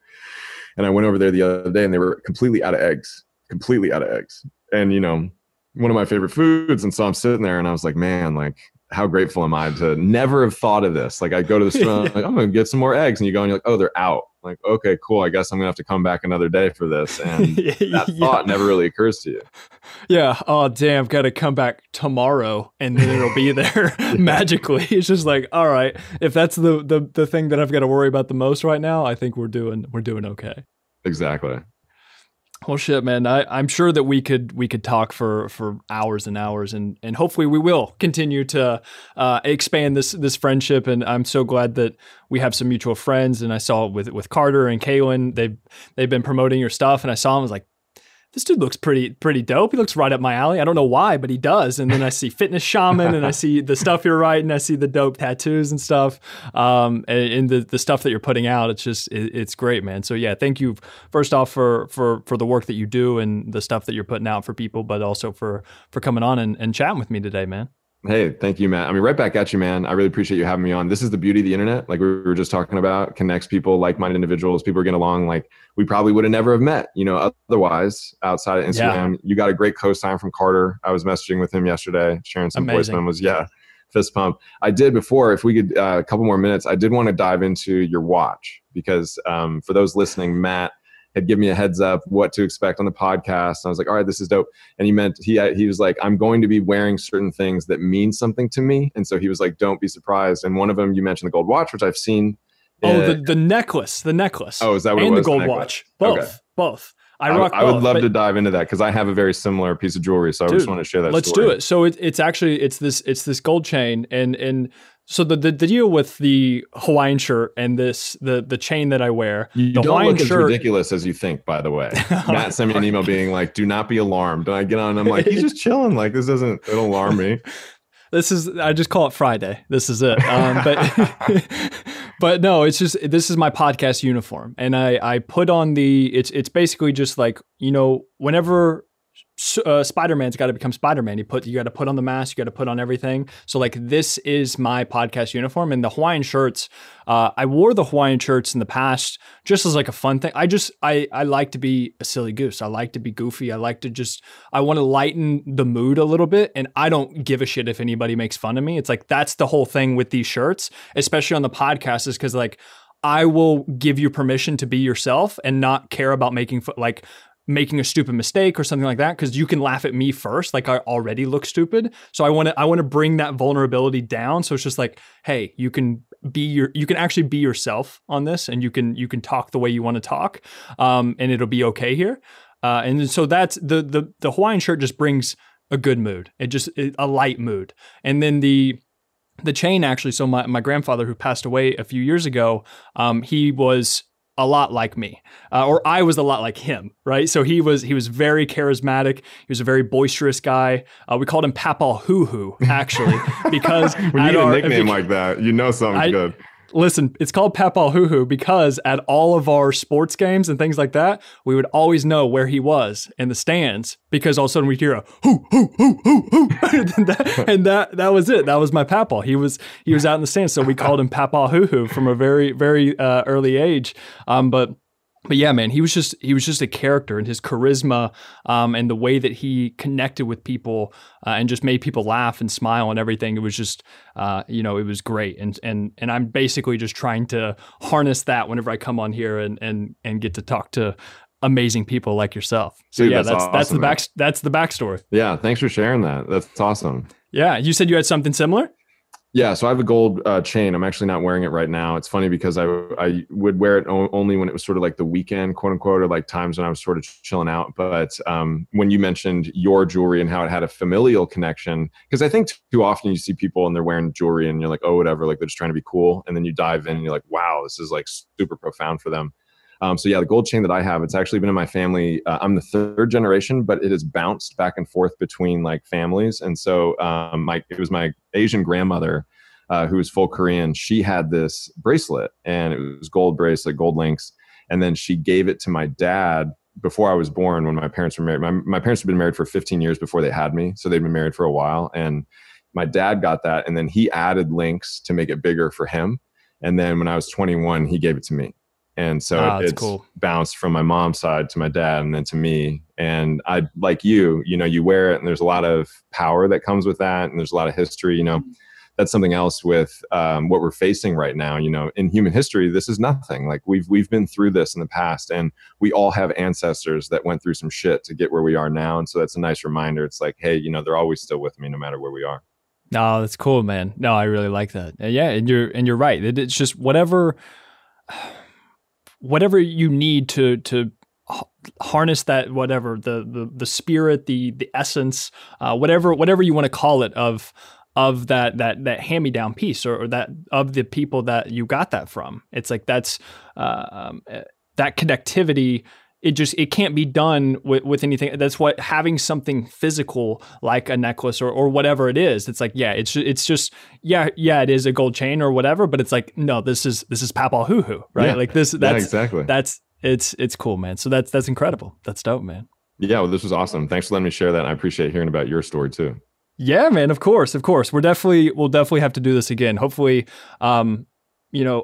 And I went over there the other day, and they were completely out of eggs, completely out of eggs. And, you know, one of my favorite foods. And so I'm sitting there and I was like, man, like, how grateful am I to never have thought of this? Like, I go to the store, yeah. like, I'm going to get some more eggs. And you go and you're like, oh, they're out. I'm like, okay, cool. I guess I'm going to have to come back another day for this. And that yeah. thought never really occurs to you. Yeah. Oh, damn. Got to come back tomorrow and then it'll be there yeah. magically. It's just like, all right, if that's the, the, the thing that I've got to worry about the most right now, I think we're doing, we're doing okay. Exactly. Well, shit, man. I, I'm sure that we could we could talk for, for hours and hours, and and hopefully we will continue to uh, expand this this friendship. And I'm so glad that we have some mutual friends. And I saw with with Carter and Kaylin, they've they've been promoting your stuff, and I saw him, I was like, this dude looks pretty pretty dope. He looks right up my alley. I don't know why, but he does. And then I see Fitness Shaman, and I see the stuff you're writing. I see the dope tattoos and stuff, um, and, and the, the stuff that you're putting out. It's just it, it's great, man. So yeah, thank you first off for for for the work that you do and the stuff that you're putting out for people, but also for for coming on and, and chatting with me today, man. Hey, thank you, Matt. I mean, right back at you, man. I really appreciate you having me on. This is the beauty of the internet. Like we were just talking about, connects people, like-minded individuals, people are getting along. Like we probably would have never have met, you know, otherwise outside of Instagram. Yeah. You got a great co-sign from Carter. I was messaging with him yesterday, sharing some voice memos. Yeah. Fist pump. I did before, if we could, uh, a couple more minutes, I did want to dive into your watch because um, for those listening, Matt had given me a heads up what to expect on the podcast. And I was like, all right, this is dope. And he meant, he he was like, I'm going to be wearing certain things that mean something to me. And so he was like, don't be surprised. And one of them, you mentioned the gold watch, which I've seen. Oh, it, the, the necklace, the necklace. Oh, is that what and it was? And the gold the watch. Both, okay. both. I, I, rock I would both, love to dive into that because I have a very similar piece of jewelry. So dude, I just want to share that let's story. do it. So it, it's actually, it's this it's this gold chain. And and so the, the the deal with the Hawaiian shirt and this, the the chain that I wear. You the don't Hawaiian look as shirt, ridiculous as you think, by the way. Matt sent me an email being like, do not be alarmed. And I get on and I'm like, he's just chilling. Like this doesn't, it'll alarm me. This is, I just call it Friday. This is it. Um, but but no, it's just, this is my podcast uniform. And I, I put on the, it's it's basically just like, you know, whenever uh, Spider-Man's got to become Spider-Man, you put, you got to put on the mask, you got to put on everything. So like, this is my podcast uniform. And the Hawaiian shirts, uh, I wore the Hawaiian shirts in the past just as like a fun thing. I just, I, I like to be a silly goose. I like to be goofy. I like to just, I want to lighten the mood a little bit, and I don't give a shit if anybody makes fun of me. It's like, that's the whole thing with these shirts, especially on the podcast, is because like, I will give you permission to be yourself and not care about making fun, like making a stupid mistake or something like that, because you can laugh at me first. Like I already look stupid. So I want to, I want to bring that vulnerability down. So it's just like, hey, you can be your, you can actually be yourself on this, and you can, you can talk the way you want to talk. Um, and it'll be okay here. Uh, and so that's the, the, the Hawaiian shirt just brings a good mood. It just, it, a light mood. And then the, the chain actually, so my, my grandfather who passed away a few years ago, um, he was a lot like me, uh, or I was a lot like him, right? So he was he was very charismatic. He was a very boisterous guy. Uh, we called him Papa Hoo Hoo, actually, because when you get a nickname like that, you know something's good. Listen, it's called Papaw Hoo Hoo because at all of our sports games and things like that, we would always know where he was in the stands because all of a sudden we'd hear a hoo, hoo, hoo, hoo, hoo. and that, and that, that was it. That was my Papaw. He was he was out in the stands, so we called him Papaw Hoo Hoo from a very, very uh, early age. Um, but But yeah, man, he was just he was just a character, and his charisma um, and the way that he connected with people uh, and just made people laugh and smile and everything. It was just, uh, you know, it was great. And and and I'm basically just trying to harness that whenever I come on here and and and get to talk to amazing people like yourself. So Dude, yeah, that's that's, awesome, that's the back that's the backstory. Yeah, thanks for sharing that. That's awesome. Yeah, you said you had something similar? Yeah, so I have a gold uh, chain. I'm actually not wearing it right now. It's funny because I, I would wear it o- only when it was sort of like the weekend, quote unquote, or like times when I was sort of chilling out. But um, when you mentioned your jewelry and how it had a familial connection, because I think too often you see people and they're wearing jewelry and you're like, oh, whatever, like they're just trying to be cool. And then you dive in and you're like, wow, this is like super profound for them. Um, so yeah, the gold chain that I have, it's actually been in my family. Uh, I'm the third generation, but it has bounced back and forth between like families. And so um, my it was my Asian grandmother uh, who was full Korean. She had this bracelet and it was gold bracelet, gold links. And then she gave it to my dad before I was born when my parents were married. My, my parents had been married for fifteen years before they had me. So they'd been married for a while. And my dad got that. And then he added links to make it bigger for him. And then when I was twenty-one, he gave it to me. And so oh, it, it's cool. Bounced from my mom's side to my dad and then to me. And I, like you, you know, you wear it and there's a lot of power that comes with that. And there's a lot of history, you know, that's something else with um, what we're facing right now. You know, in human history, this is nothing. Like we've, we've been through this in the past and we all have ancestors that went through some shit to get where we are now. And so that's a nice reminder. It's like, hey, you know, they're always still with me no matter where we are. No, oh, that's cool, man. No, I really like that. And yeah. And you're, and you're right. It, it's just whatever, whatever you need to to harness that, whatever the the, the spirit, the the essence, uh, whatever whatever you want to call it of of that that that hand me down piece or, or that of the people that you got that from. It's like that's uh, um, that connectivity. It just it can't be done with, with anything. That's what having something physical like a necklace or or whatever it is. It's like yeah, it's it's just yeah yeah it is a gold chain or whatever. But it's like no, this is this is Papaw Hoo Hoo, right? Yeah. Like this that's yeah, exactly that's it's it's cool, man. So that's that's incredible. That's dope, man. Yeah, well, this was awesome. Thanks for letting me share that. And I appreciate hearing about your story too. Yeah, man. Of course, of course. We're definitely we'll definitely have to do this again. Hopefully. Um, you know,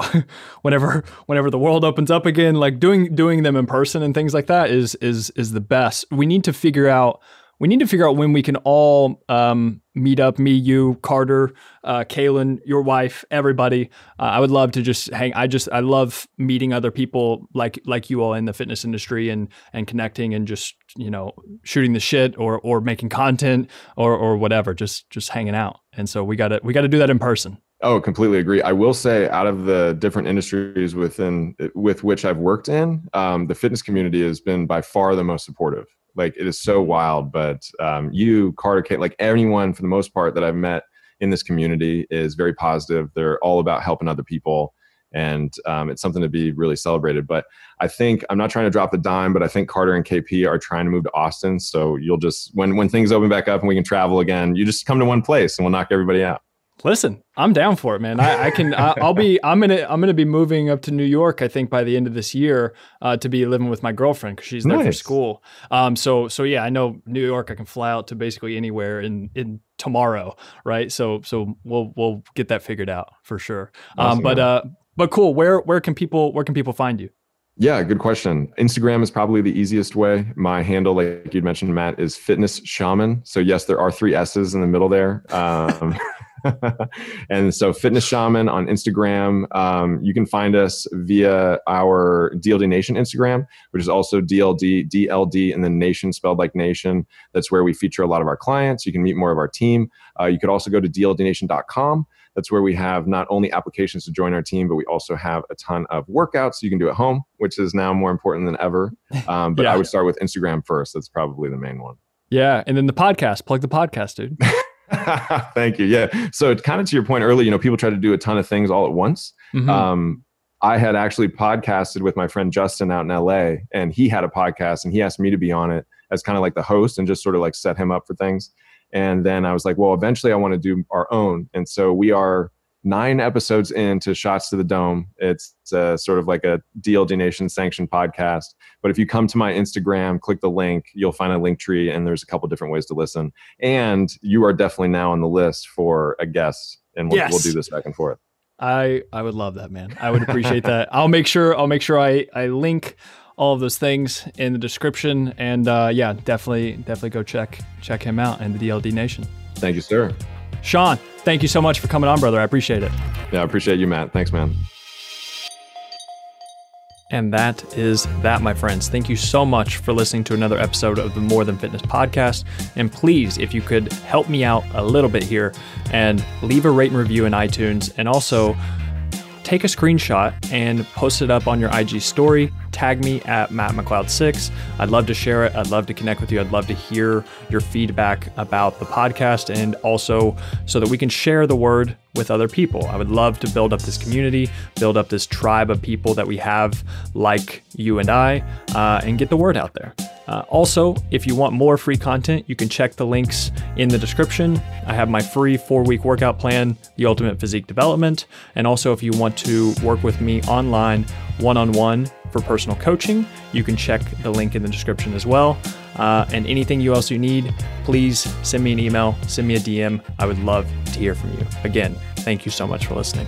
whenever, whenever the world opens up again, like doing, doing them in person and things like that is, is, is the best. We need to figure out, we need to figure out when we can all, um, meet up, me, you, Carter, uh, Kaylin, your wife, everybody. Uh, I would love to just hang. I just, I love meeting other people like, like you all in the fitness industry and, and connecting and just, you know, shooting the shit or, or making content or, or whatever, just, just hanging out. And so we gotta, we gotta do that in person. Oh, completely agree. I will say out of the different industries within with which I've worked in, um, the fitness community has been by far the most supportive. Like it is so wild, but um, you, Carter, Kate, like anyone for the most part that I've met in this community is very positive. They're all about helping other people. And um, it's something to be really celebrated. But I think I'm not trying to drop the dime, but I think Carter and K P are trying to move to Austin. So you'll just when when things open back up and we can travel again, you just come to one place and we'll knock everybody out. Listen, I'm down for it, man. I, I can, I, I'll be, I'm going to, I'm going to be moving up to New York, I think by the end of this year, uh, to be living with my girlfriend cause she's there nice. For school. Um, so, so yeah, I know New York, I can fly out to basically anywhere in, in tomorrow. Right. So, so we'll, we'll get that figured out for sure. Awesome. Um, but, uh, but cool. Where, where can people, where can people find you? Yeah, good question. Instagram is probably the easiest way. My handle, like you'd mentioned, Matt, is Fitness Shaman. So yes, there are three S's in the middle there. Um, and so Fitness Shaman on Instagram, um, you can find us via our D L D Nation Instagram, which is also D L D, D L D, and then Nation spelled like nation. That's where we feature a lot of our clients. You can meet more of our team. Uh, you could also go to D L D nation dot com. That's where we have not only applications to join our team, but we also have a ton of workouts you can do at home, which is now more important than ever. Um, but yeah. I would start with Instagram first. That's probably the main one. Yeah. And then the podcast, plug the podcast, dude. Thank you. Yeah. So kind of to your point earlier, you know, people try to do a ton of things all at once. Mm-hmm. Um, I had actually podcasted with my friend Justin out in L A, and he had a podcast and he asked me to be on it as kind of like the host and just sort of like set him up for things. And then I was like, well, eventually I want to do our own. And so we are nine episodes into Shots to the Dome. It's, it's a, sort of like a D L G Nation sanctioned podcast. But if you come to my Instagram, click the link, you'll find a link tree, and there's a couple different ways to listen. And you are definitely now on the list for a guest, and we'll, yes. we'll do this back and forth. I, I would love that, man. I would appreciate that. I'll make sure I'll make sure I, I link all of those things in the description. And uh, yeah, definitely, definitely go check check him out and the D L D Nation. Thank you, sir. Sean, thank you so much for coming on, brother. I appreciate it. Yeah, I appreciate you, Matt. Thanks, man. And that is that, my friends. Thank you so much for listening to another episode of the More Than Fitness podcast. And please, if you could help me out a little bit here and leave a rate and review in iTunes, and also take a screenshot and post it up on your I G story. Tag me at Matt McLeod six. I'd love to share it. I'd love to connect with you. I'd love to hear your feedback about the podcast, and also so that we can share the word with other people. I would love to build up this community, build up this tribe of people that we have like you and I, uh, and get the word out there. Uh, also, if you want more free content, you can check the links in the description. I have my free four-week workout plan, The Ultimate Physique Development. And also, if you want to work with me online, one-on-one for personal coaching, you can check the link in the description as well. Uh, and anything you else you need, please send me an email, send me a D M. I would love to hear from you. Again, thank you so much for listening.